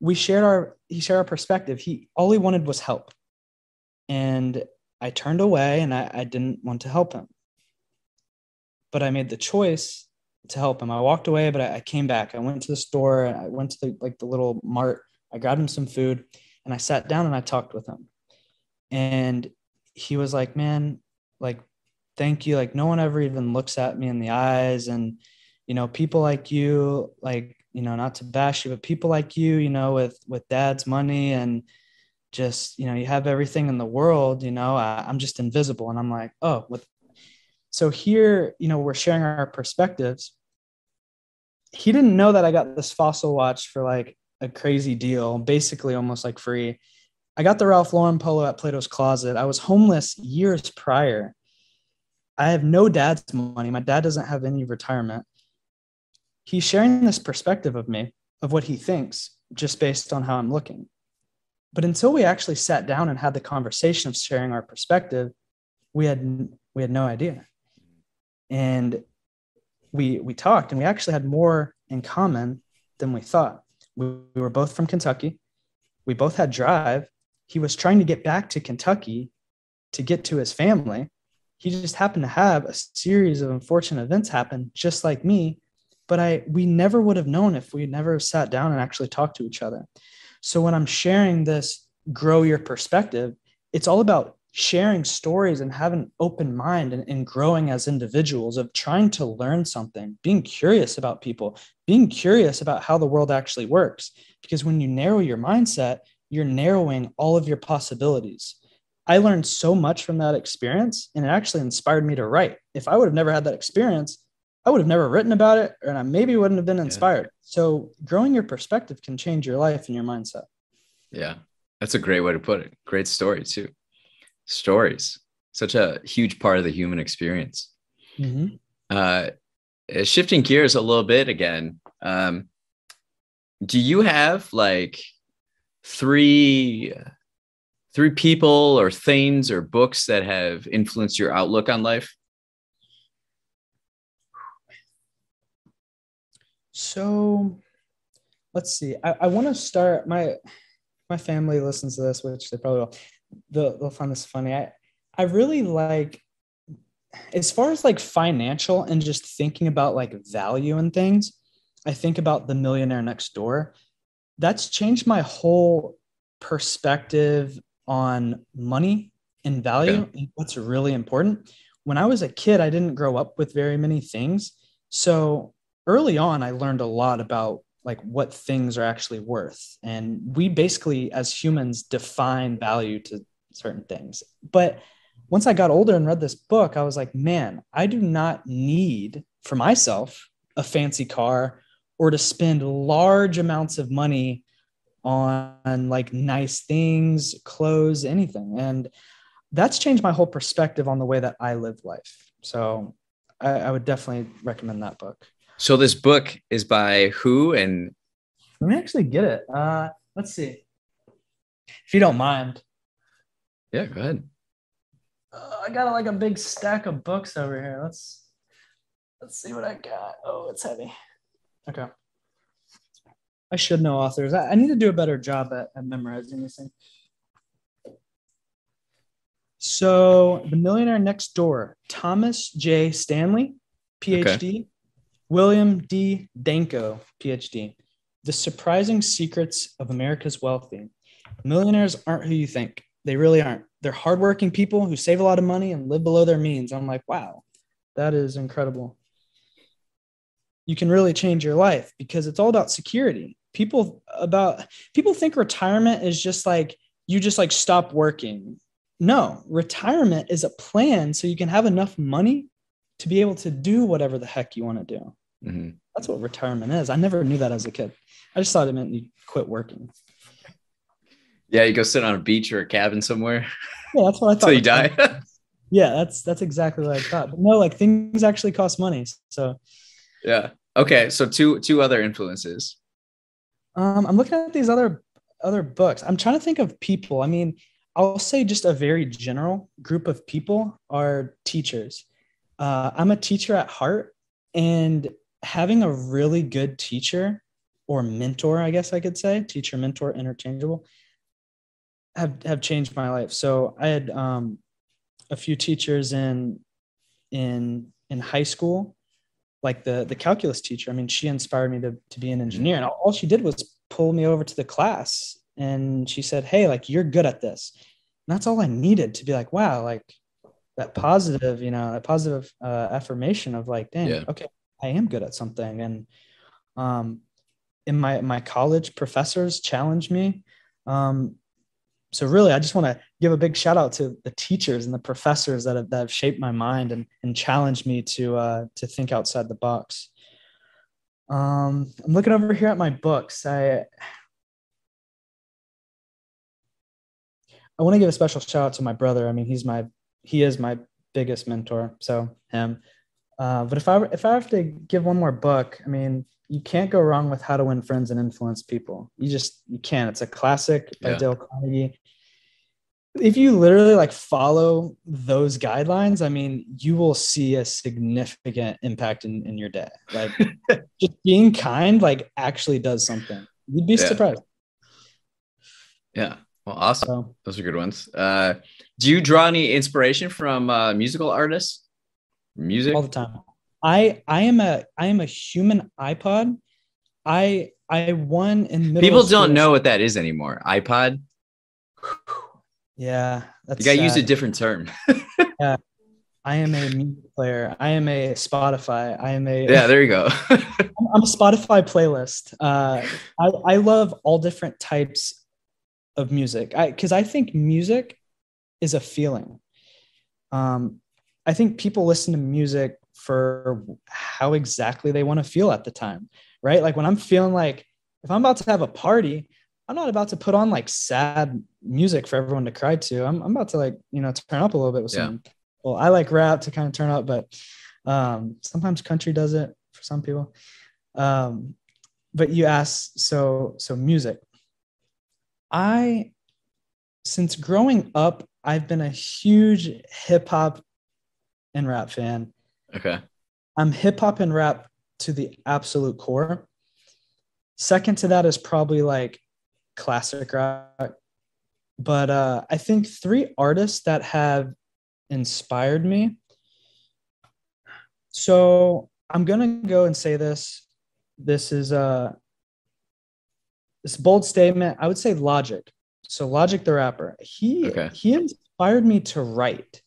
We shared our, he shared our perspective. He, all he wanted was help. And I turned away and I, I didn't want to help him, but I made the choice to help him. I walked away, but I, I came back. I went to the store. I went to the, like the little mart. I grabbed him some food and I sat down and I talked with him. And he was like, man, like, thank you. Like no one ever even looks at me in the eyes. And, you know, people like you, like, you know, not to bash you, but people like you, you know, with, with dad's money and just, you know, you have everything in the world, you know, I, I'm just invisible. And I'm like, oh, what? So here, you know, we're sharing our perspectives. He didn't know that I got this fossil watch for like a crazy deal, basically almost like free. I got the Ralph Lauren polo at Plato's Closet. I was homeless years prior. I have no dad's money. My dad doesn't have any retirement. He's sharing this perspective of me, of what he thinks, just based on how I'm looking. But until we actually sat down and had the conversation of sharing our perspective, we had we had no idea. And we we talked, and we actually had more in common than we thought. We, we were both from Kentucky. We both had drive. He was trying to get back to Kentucky to get to his family. He just happened to have a series of unfortunate events happen, just like me. But I, we never would have known if we never sat down and actually talked to each other. So when I'm sharing this, grow your perspective, it's all about sharing stories and having an open mind and, and growing as individuals, of trying to learn something, being curious about people, being curious about how the world actually works. Because when you narrow your mindset, you're narrowing all of your possibilities. I learned so much from that experience, and it actually inspired me to write. If I would have never had that experience, I would have never written about it, and I maybe wouldn't have been inspired. Yeah. So growing your perspective can change your life and your mindset. Yeah, that's a great way to put it. Great story too. Stories, such a huge part of the human experience. Mm-hmm. Uh, shifting gears a little bit again. Um, do you have like three, three people or things or books that have influenced your outlook on life? So let's see, I, I want to start, my, my family listens to this, which they probably will. They'll, they'll find this funny. I, I really like, as far as like financial and just thinking about like value and things, I think about The Millionaire Next Door. That's changed my whole perspective on money and value and what's really important. When I was a kid, I didn't grow up with very many things. So early on, I learned a lot about like what things are actually worth. And we basically, as humans, define value to certain things. But once I got older and read this book, I was like, man, I do not need for myself a fancy car or to spend large amounts of money on like nice things, clothes, anything. And that's changed my whole perspective on the way that I live life. So I, I would definitely recommend that book. So this book is by who? And let me actually get it. Uh, let's see. If you don't mind. Yeah, go ahead. Uh, I got like a big stack of books over here. Let's let's see what I got. Oh, it's heavy. Okay. I should know authors. I, I need to do a better job at, at memorizing this thing. So The Millionaire Next Door, Thomas J. Stanley, P H D, okay. William D. Danko, P H D, The Surprising Secrets of America's Wealthy. Millionaires aren't who you think. They really aren't. They're hardworking people who save a lot of money and live below their means. I'm like, wow, that is incredible. You can really change your life because it's all about security. People about people think retirement is just like, you just like stop working. No, retirement is a plan so you can have enough money to be able to do whatever the heck you want to do. Mm-hmm. That's what retirement is. I never knew that as a kid. I just thought it meant you quit working. Yeah, you go sit on a beach or a cabin somewhere. Yeah, that's what I thought. So you die. Yeah, that's that's exactly what I thought. But no, like things actually cost money. So yeah. Okay. So two two other influences. Um, I'm looking at these other other books. I'm trying to think of people. I mean, I'll say just a very general group of people are teachers. Uh, I'm a teacher at heart, and having a really good teacher or mentor, I guess I could say, teacher, mentor, interchangeable. Have, have changed my life. So I had um, a few teachers in in in high school, like the the calculus teacher. I mean, she inspired me to to be an engineer, and all she did was pull me over to the class, and she said, "Hey, like you're good at this." And that's all I needed to be like, "Wow, like that positive, you know, that positive uh, affirmation of like, dang, yeah. Okay, I am good at something." And um, in my my college, professors challenged me. Um, So really, I just want to give a big shout out to the teachers and the professors that have, that have shaped my mind and, and challenged me to uh, to think outside the box. Um, I'm looking over here at my books. I I want to give a special shout out to my brother. I mean, he's my he is my biggest mentor. So him. Uh, but if I if I have to give one more book, I mean, you can't go wrong with How to Win Friends and Influence People. You just you can't. It's a classic by yeah. Dale Carnegie. If you literally like follow those guidelines, I mean, you will see a significant impact in, in your day. Like just being kind, like actually does something. You'd be yeah. surprised. Yeah. Well, awesome. So, those are good ones. Uh, do you draw any inspiration from uh, musical artists? Music all the time. I, I am a I am a human iPod. I I won in middle People school. Don't know what that is anymore. iPod. Yeah, that's you gotta sad. Use a different term. Yeah, I am a music player. I am a Spotify. I am a yeah. There you go. I'm, I'm a Spotify playlist. Uh, I I love all different types of music. I because I think music is a feeling. Um, I think people listen to music for how exactly they want to feel at the time, right? Like when I'm feeling like, if I'm about to have a party, I'm not about to put on like sad music for everyone to cry to. I'm, I'm about to like, you know, turn up a little bit with yeah. some, well, I like rap to kind of turn up, but um, sometimes country does it for some people. Um, but you ask, so, so music, I, since growing up, I've been a huge hip hop and rap fan. Okay. I'm hip hop and rap to the absolute core. Second to that is probably like classic rock. But uh, I think three artists that have inspired me. So I'm going to go and say this. This is a this bold statement. I would say Logic. So Logic the rapper, he okay. he inspired me to write.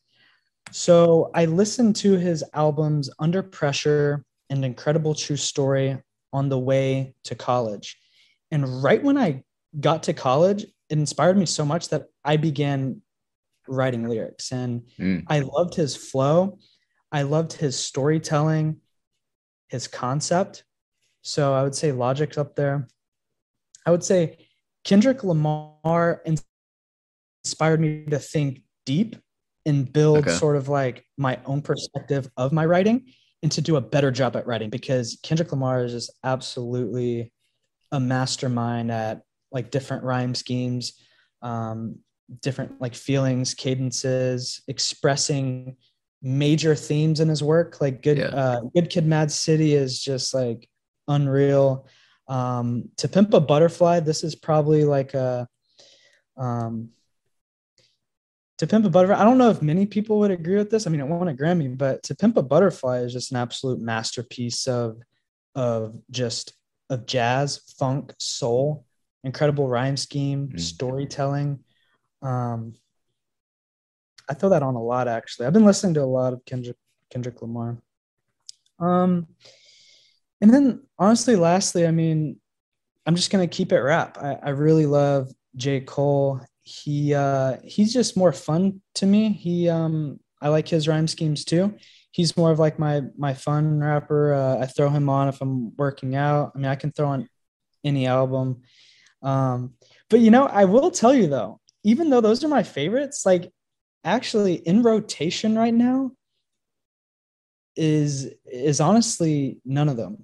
So I listened to his albums Under Pressure and Incredible True Story on the way to college. And right when I got to college, it inspired me so much that I began writing lyrics. And mm. I loved his flow. I loved his storytelling, his concept. So I would say Logic's up there. I would say Kendrick Lamar inspired me to think deep and build okay. sort of like my own perspective of my writing and to do a better job at writing, because Kendrick Lamar is just absolutely a mastermind at like different rhyme schemes, um, different like feelings, cadences, expressing major themes in his work. Like good, yeah. uh, Good Kid, Mad City is just like unreal. Um, To Pimp a Butterfly, this is probably like a, um, To Pimp a Butterfly, I don't know if many people would agree with this. I mean, it won a Grammy, but To Pimp a Butterfly is just an absolute masterpiece of, of just of jazz, funk, soul, incredible rhyme scheme, mm. storytelling. Um, I throw that on a lot, actually. I've been listening to a lot of Kendrick, Kendrick Lamar. Um, and then, honestly, lastly, I mean, I'm just going to keep it rap. I, I really love J. Cole. He uh, he's just more fun to me. He um, I like his rhyme schemes, too. He's more of like my my fun rapper. Uh, I throw him on if I'm working out. I mean, I can throw on any album. Um, but, you know, I will tell you, though, even though those are my favorites, like, actually in rotation right now is is honestly none of them.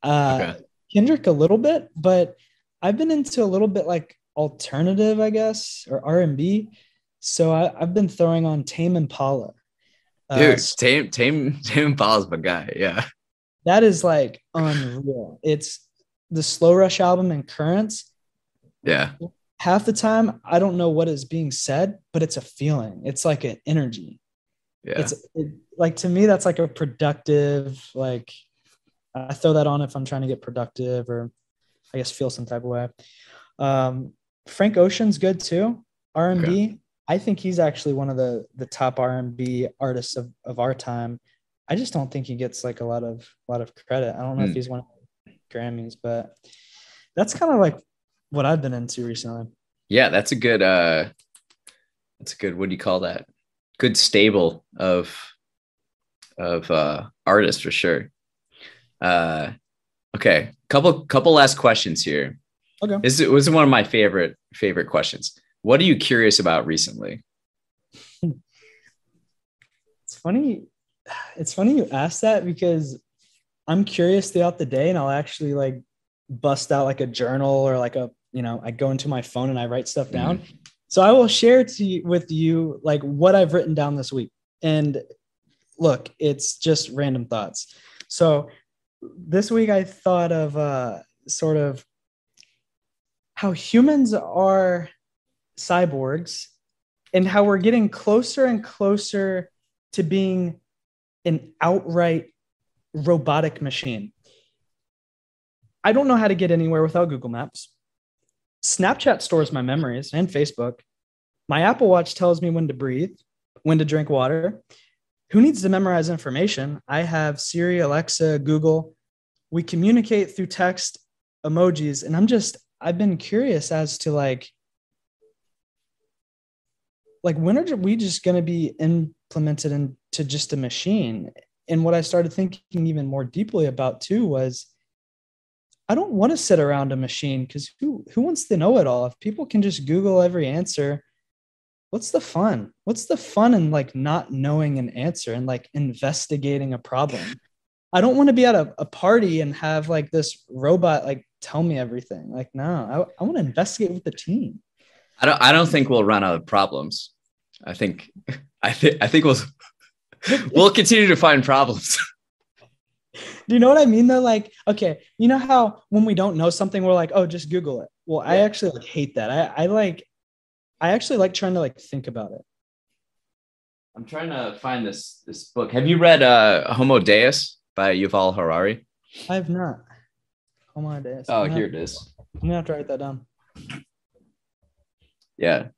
Uh, okay. Kendrick a little bit, but I've been into a little bit like alternative, I guess, or R and B. So I, I've been throwing on Tame Impala. Uh, Dude, Tame Tame Tame Impala's my guy. Yeah, that is like unreal. It's the Slow Rush album and Currents. Yeah. Half the time, I don't know what is being said, but it's a feeling. It's like an energy. Yeah. It's it, like, to me, that's like a productive, like I throw that on if I'm trying to get productive or I guess feel some type of way. Um, Frank Ocean's good too. R and B. Okay. I think he's actually one of the, the top R and B artists of, of our time. I just don't think he gets like a lot of, a lot of credit. I don't know mm. if he's won Grammys, but that's kind of like what I've been into recently. Yeah, that's a good uh that's a good what do you call that? Good stable of of uh artists for sure. Uh okay, couple couple last questions here. Okay. This was one of my favorite favorite questions. What are you curious about recently? It's funny it's funny you asked that, because I'm curious throughout the day and I'll actually like bust out like a journal or like a you know, I go into my phone and I write stuff down. Mm-hmm. So I will share to you, with you like what I've written down this week. And look, it's just random thoughts. So this week I thought of uh, sort of how humans are cyborgs and how we're getting closer and closer to being an outright robotic machine. I don't know how to get anywhere without Google Maps. Snapchat stores my memories and Facebook. My Apple Watch tells me when to breathe, when to drink water. Who needs to memorize information? I have Siri, Alexa, Google. We communicate through text, emojis, and I'm just, I've been curious as to like, like when are we just going to be implemented into just a machine? And what I started thinking even more deeply about too was, I don't want to sit around a machine, because who, who wants to know it all? If people can just Google every answer, what's the fun? What's the fun in like not knowing an answer and like investigating a problem? I don't want to be at a, a party and have like this robot like tell me everything. Like, no, I, I want to investigate with the team. I don't I don't think we'll run out of problems. I think I think I think we'll we'll continue to find problems. Do you know what I mean though? Like, okay, you know how when we don't know something, we're like, oh, just Google it. Well, yeah. I actually like hate that. I, I like, I actually like trying to like think about it. I'm trying to find this this book. Have you read uh, Homo Deus by Yuval Harari? I have not. Homo Deus. Oh, I'm here not, it is. I'm gonna have to write that down. Yeah,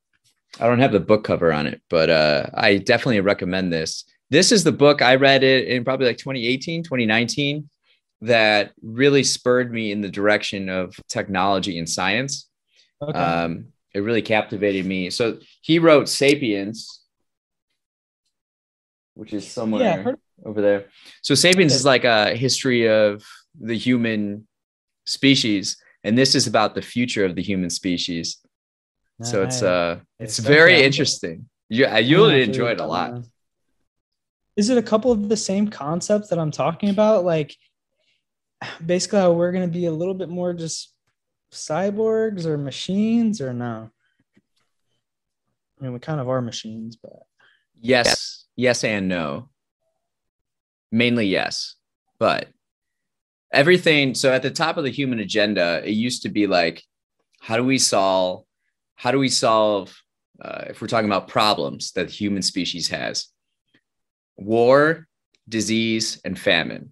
I don't have the book cover on it, but uh, I definitely recommend this. This is the book I read it in probably like twenty eighteen, twenty nineteen that really spurred me in the direction of technology and science. Okay. Um, it really captivated me. So he wrote Sapiens, which is somewhere yeah, heard- over there. So Sapiens is like a history of the human species. And this is about the future of the human species. Nice. So it's uh, it's, it's very so interesting. You, you'll enjoy it a lot. That. Is it a couple of the same concepts that I'm talking about? Like basically how we're going to be a little bit more just cyborgs or machines or no? I mean, we kind of are machines, but. Yes, yes and no. Mainly yes, but everything. So at the top of the human agenda, it used to be like, how do we solve, how do we solve, uh, if we're talking about problems that the human species has? War, disease, and famine.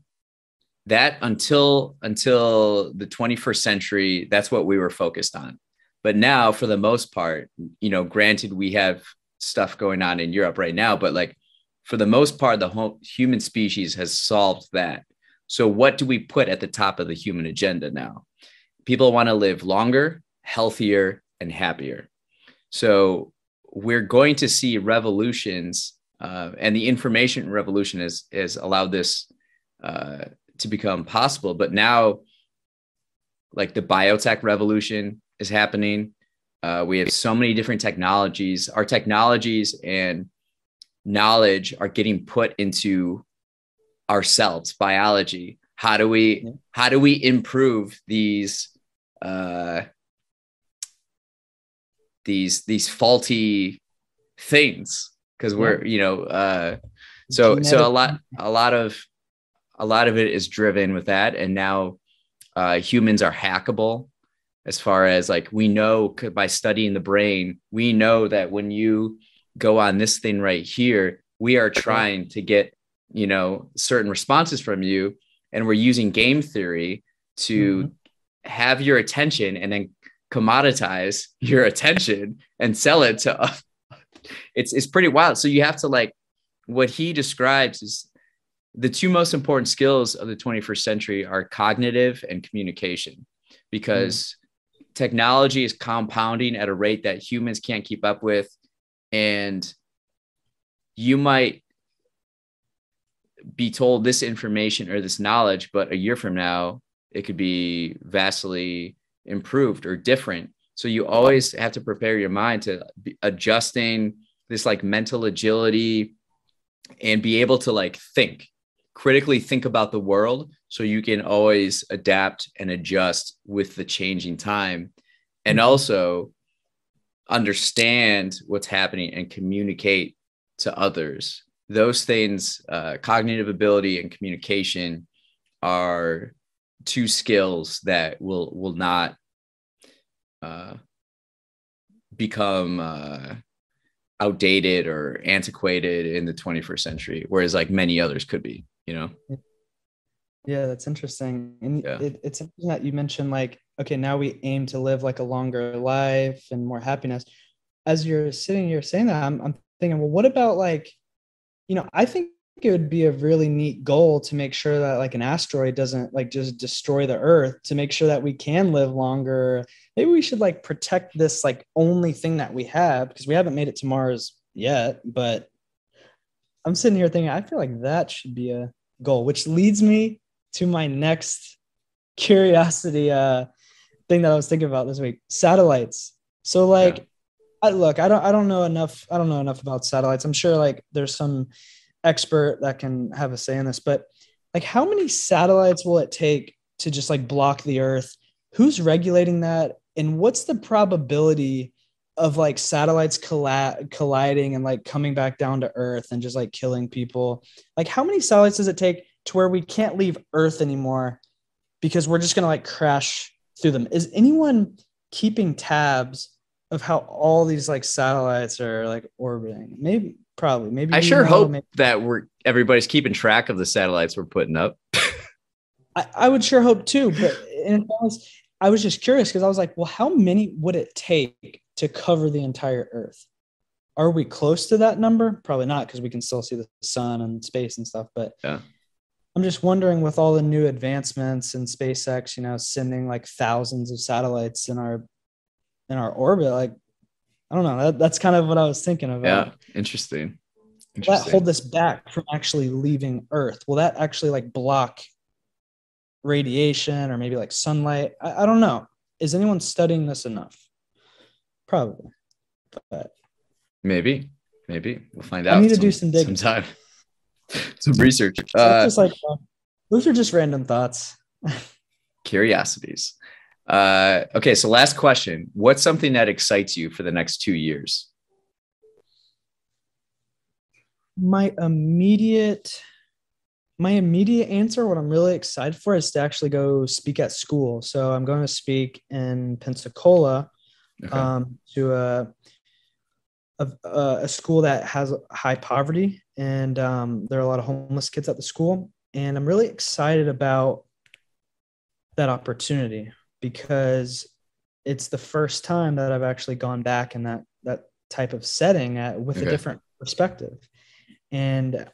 That until until the twenty-first century, that's what we were focused on. But now, for the most part, you know, granted, we have stuff going on in Europe right now, but like for the most part, the whole human species has solved that. So what do we put at the top of the human agenda now? People want to live longer, healthier, and happier. So we're going to see revolutions. Uh, and the information revolution has, has allowed this uh, to become possible. But now, like the biotech revolution is happening. Uh, we have so many different technologies. Our technologies and knowledge are getting put into ourselves, biology. How do we, yeah. how do we improve these, uh, these, these faulty things? Because we're, you know, uh, so Genetic. so a lot, a lot of, a lot of it is driven with that, and now uh, humans are hackable. As far as like we know by studying the brain, we know that when you go on this thing right here, we are trying to get, you know, certain responses from you, and we're using game theory to mm-hmm. have your attention and then commoditize your attention and sell it to us. It's it's pretty wild. So you have to like what he describes is the two most important skills of the twenty-first century are cognitive and communication, because mm. technology is compounding at a rate that humans can't keep up with. And you might be told this information or this knowledge, but a year from now, it could be vastly improved or different. So you always have to prepare your mind to be adjusting this like mental agility and be able to like think, critically think about the world so you can always adapt and adjust with the changing time and also understand what's happening and communicate to others. Those things, uh, cognitive ability and communication are two skills that will will not uh, become, uh, outdated or antiquated in the twenty-first century, whereas like many others could be, you know? Yeah, that's interesting. And yeah. it, it's interesting that you mentioned like, okay, now we aim to live like a longer life and more happiness. As you're sitting, you're saying that I'm, I'm thinking, well, what about like, you know, I think it would be a really neat goal to make sure that like an asteroid doesn't like just destroy the earth, to make sure that we can live longer. Maybe we should like protect this like only thing that we have, because we haven't made it to Mars yet. But I'm sitting here thinking, I feel like that should be a goal, which leads me to my next curiosity uh, thing that I was thinking about this week, satellites. So like, yeah. I, look, I don't, I don't know enough. I don't know enough about satellites. I'm sure like there's some expert that can have a say in this, but like how many satellites will it take to just like block the earth? Who's regulating that? And what's the probability of like satellites colli- colliding and like coming back down to earth and just like killing people? Like how many satellites does it take to where we can't leave earth anymore because we're just going to like crash through them? Is anyone keeping tabs of how all these like satellites are like orbiting? Maybe Probably. Maybe. I sure hope maybe. that we're everybody's keeping track of the satellites we're putting up. I, I would sure hope too. But and I, was, I was just curious because I was like, well, how many would it take to cover the entire Earth? Are we close to that number? Probably not, because we can still see the sun and space and stuff. But yeah. I'm just wondering, with all the new advancements in SpaceX, you know, sending like thousands of satellites in our in our orbit, like, I don't know. That, that's kind of what I was thinking about. Yeah, interesting. Interesting. Will that hold this back from actually leaving Earth? Will that actually like block radiation or maybe like sunlight? I, I don't know. Is anyone studying this enough? Probably. But maybe, maybe we'll find out. I need to some, do some digging sometime. Some research. So uh, just like, uh, those are just random thoughts. Curiosities. Uh, okay. So last question, what's something that excites you for the next two years? My immediate, my immediate answer, what I'm really excited for is to actually go speak at school. So I'm going to speak in Pensacola, okay. um, to, a. Of uh, a school that has high poverty, and um, there are a lot of homeless kids at the school. And I'm really excited about that opportunity because it's the first time that I've actually gone back in that, that type of setting at, with okay. a different perspective. And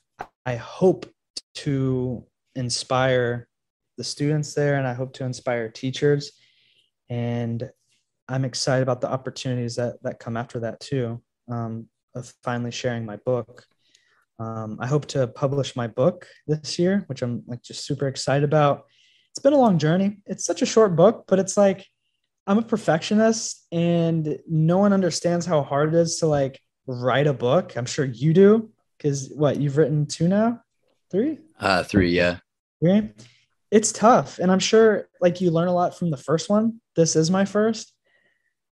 I hope to inspire the students there, and I hope to inspire teachers. And I'm excited about the opportunities that, that come after that too. Um, of finally sharing my book. Um, I hope to publish my book this year, which I'm like just super excited about. It's been a long journey. It's such a short book, but it's like, I'm a perfectionist and no one understands how hard it is to like write a book. I'm sure you do. Cause what you've written two now, three, uh, three. Yeah. Three? It's tough. And I'm sure like you learn a lot from the first one. This is my first,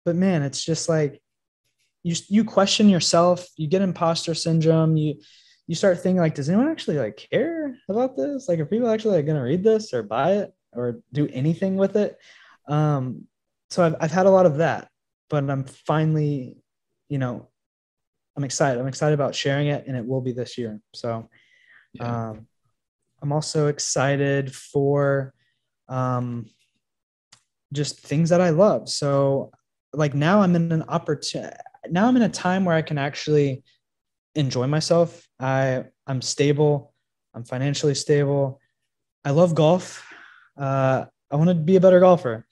but man, it's just like, You you question yourself, you get imposter syndrome, you you start thinking like, does anyone actually like care about this? Like, are people actually like, going to read this or buy it or do anything with it? Um, so I've I've had a lot of that, but I'm finally, you know, I'm excited. I'm excited about sharing it, and it will be this year. So yeah. um, I'm also excited for um, just things that I love. So like now I'm in an opportunity. Now I'm in a time where I can actually enjoy myself. I I'm stable. I'm financially stable. I love golf. Uh, I want to be a better golfer.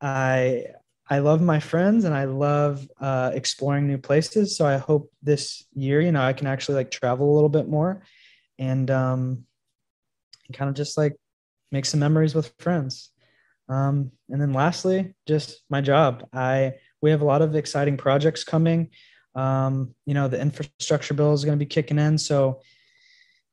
I, I love my friends and I love uh, exploring new places. So I hope this year, you know, I can actually like travel a little bit more and um, kind of just like make some memories with friends. Um, and then lastly, just my job. I, We have a lot of exciting projects coming. Um, you know, the infrastructure bill is going to be kicking in. So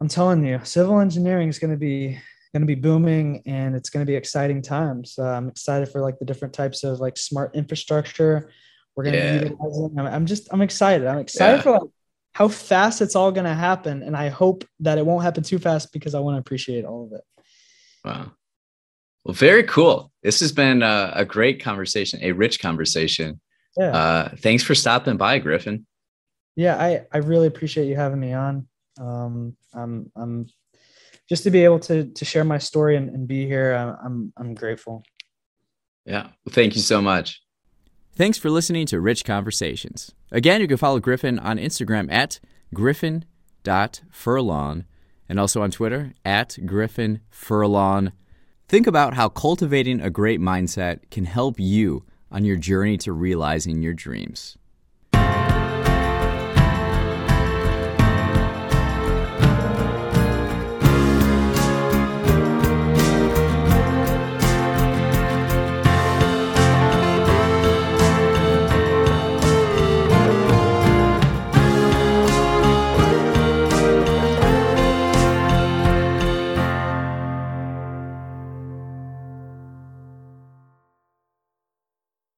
I'm telling you, civil engineering is going to be going to be booming, and it's going to be exciting times. Uh, I'm excited for like the different types of like smart infrastructure we're going yeah. to be utilizing. I'm just I'm excited. I'm excited yeah. for like how fast it's all going to happen, and I hope that it won't happen too fast because I want to appreciate all of it. Wow. Well, very cool. This has been a, a great conversation, a rich conversation. Yeah. Uh, thanks for stopping by, Griffin. Yeah, I, I really appreciate you having me on. Um, I'm, I'm just to be able to to share my story and, and be here. I'm I'm grateful. Yeah. Well, thank you so much. Thanks for listening to Rich Conversations. Again, you can follow Griffin on Instagram at griffin dot furlong and also on Twitter at griffin furlong. Think about how cultivating a great mindset can help you on your journey to realizing your dreams.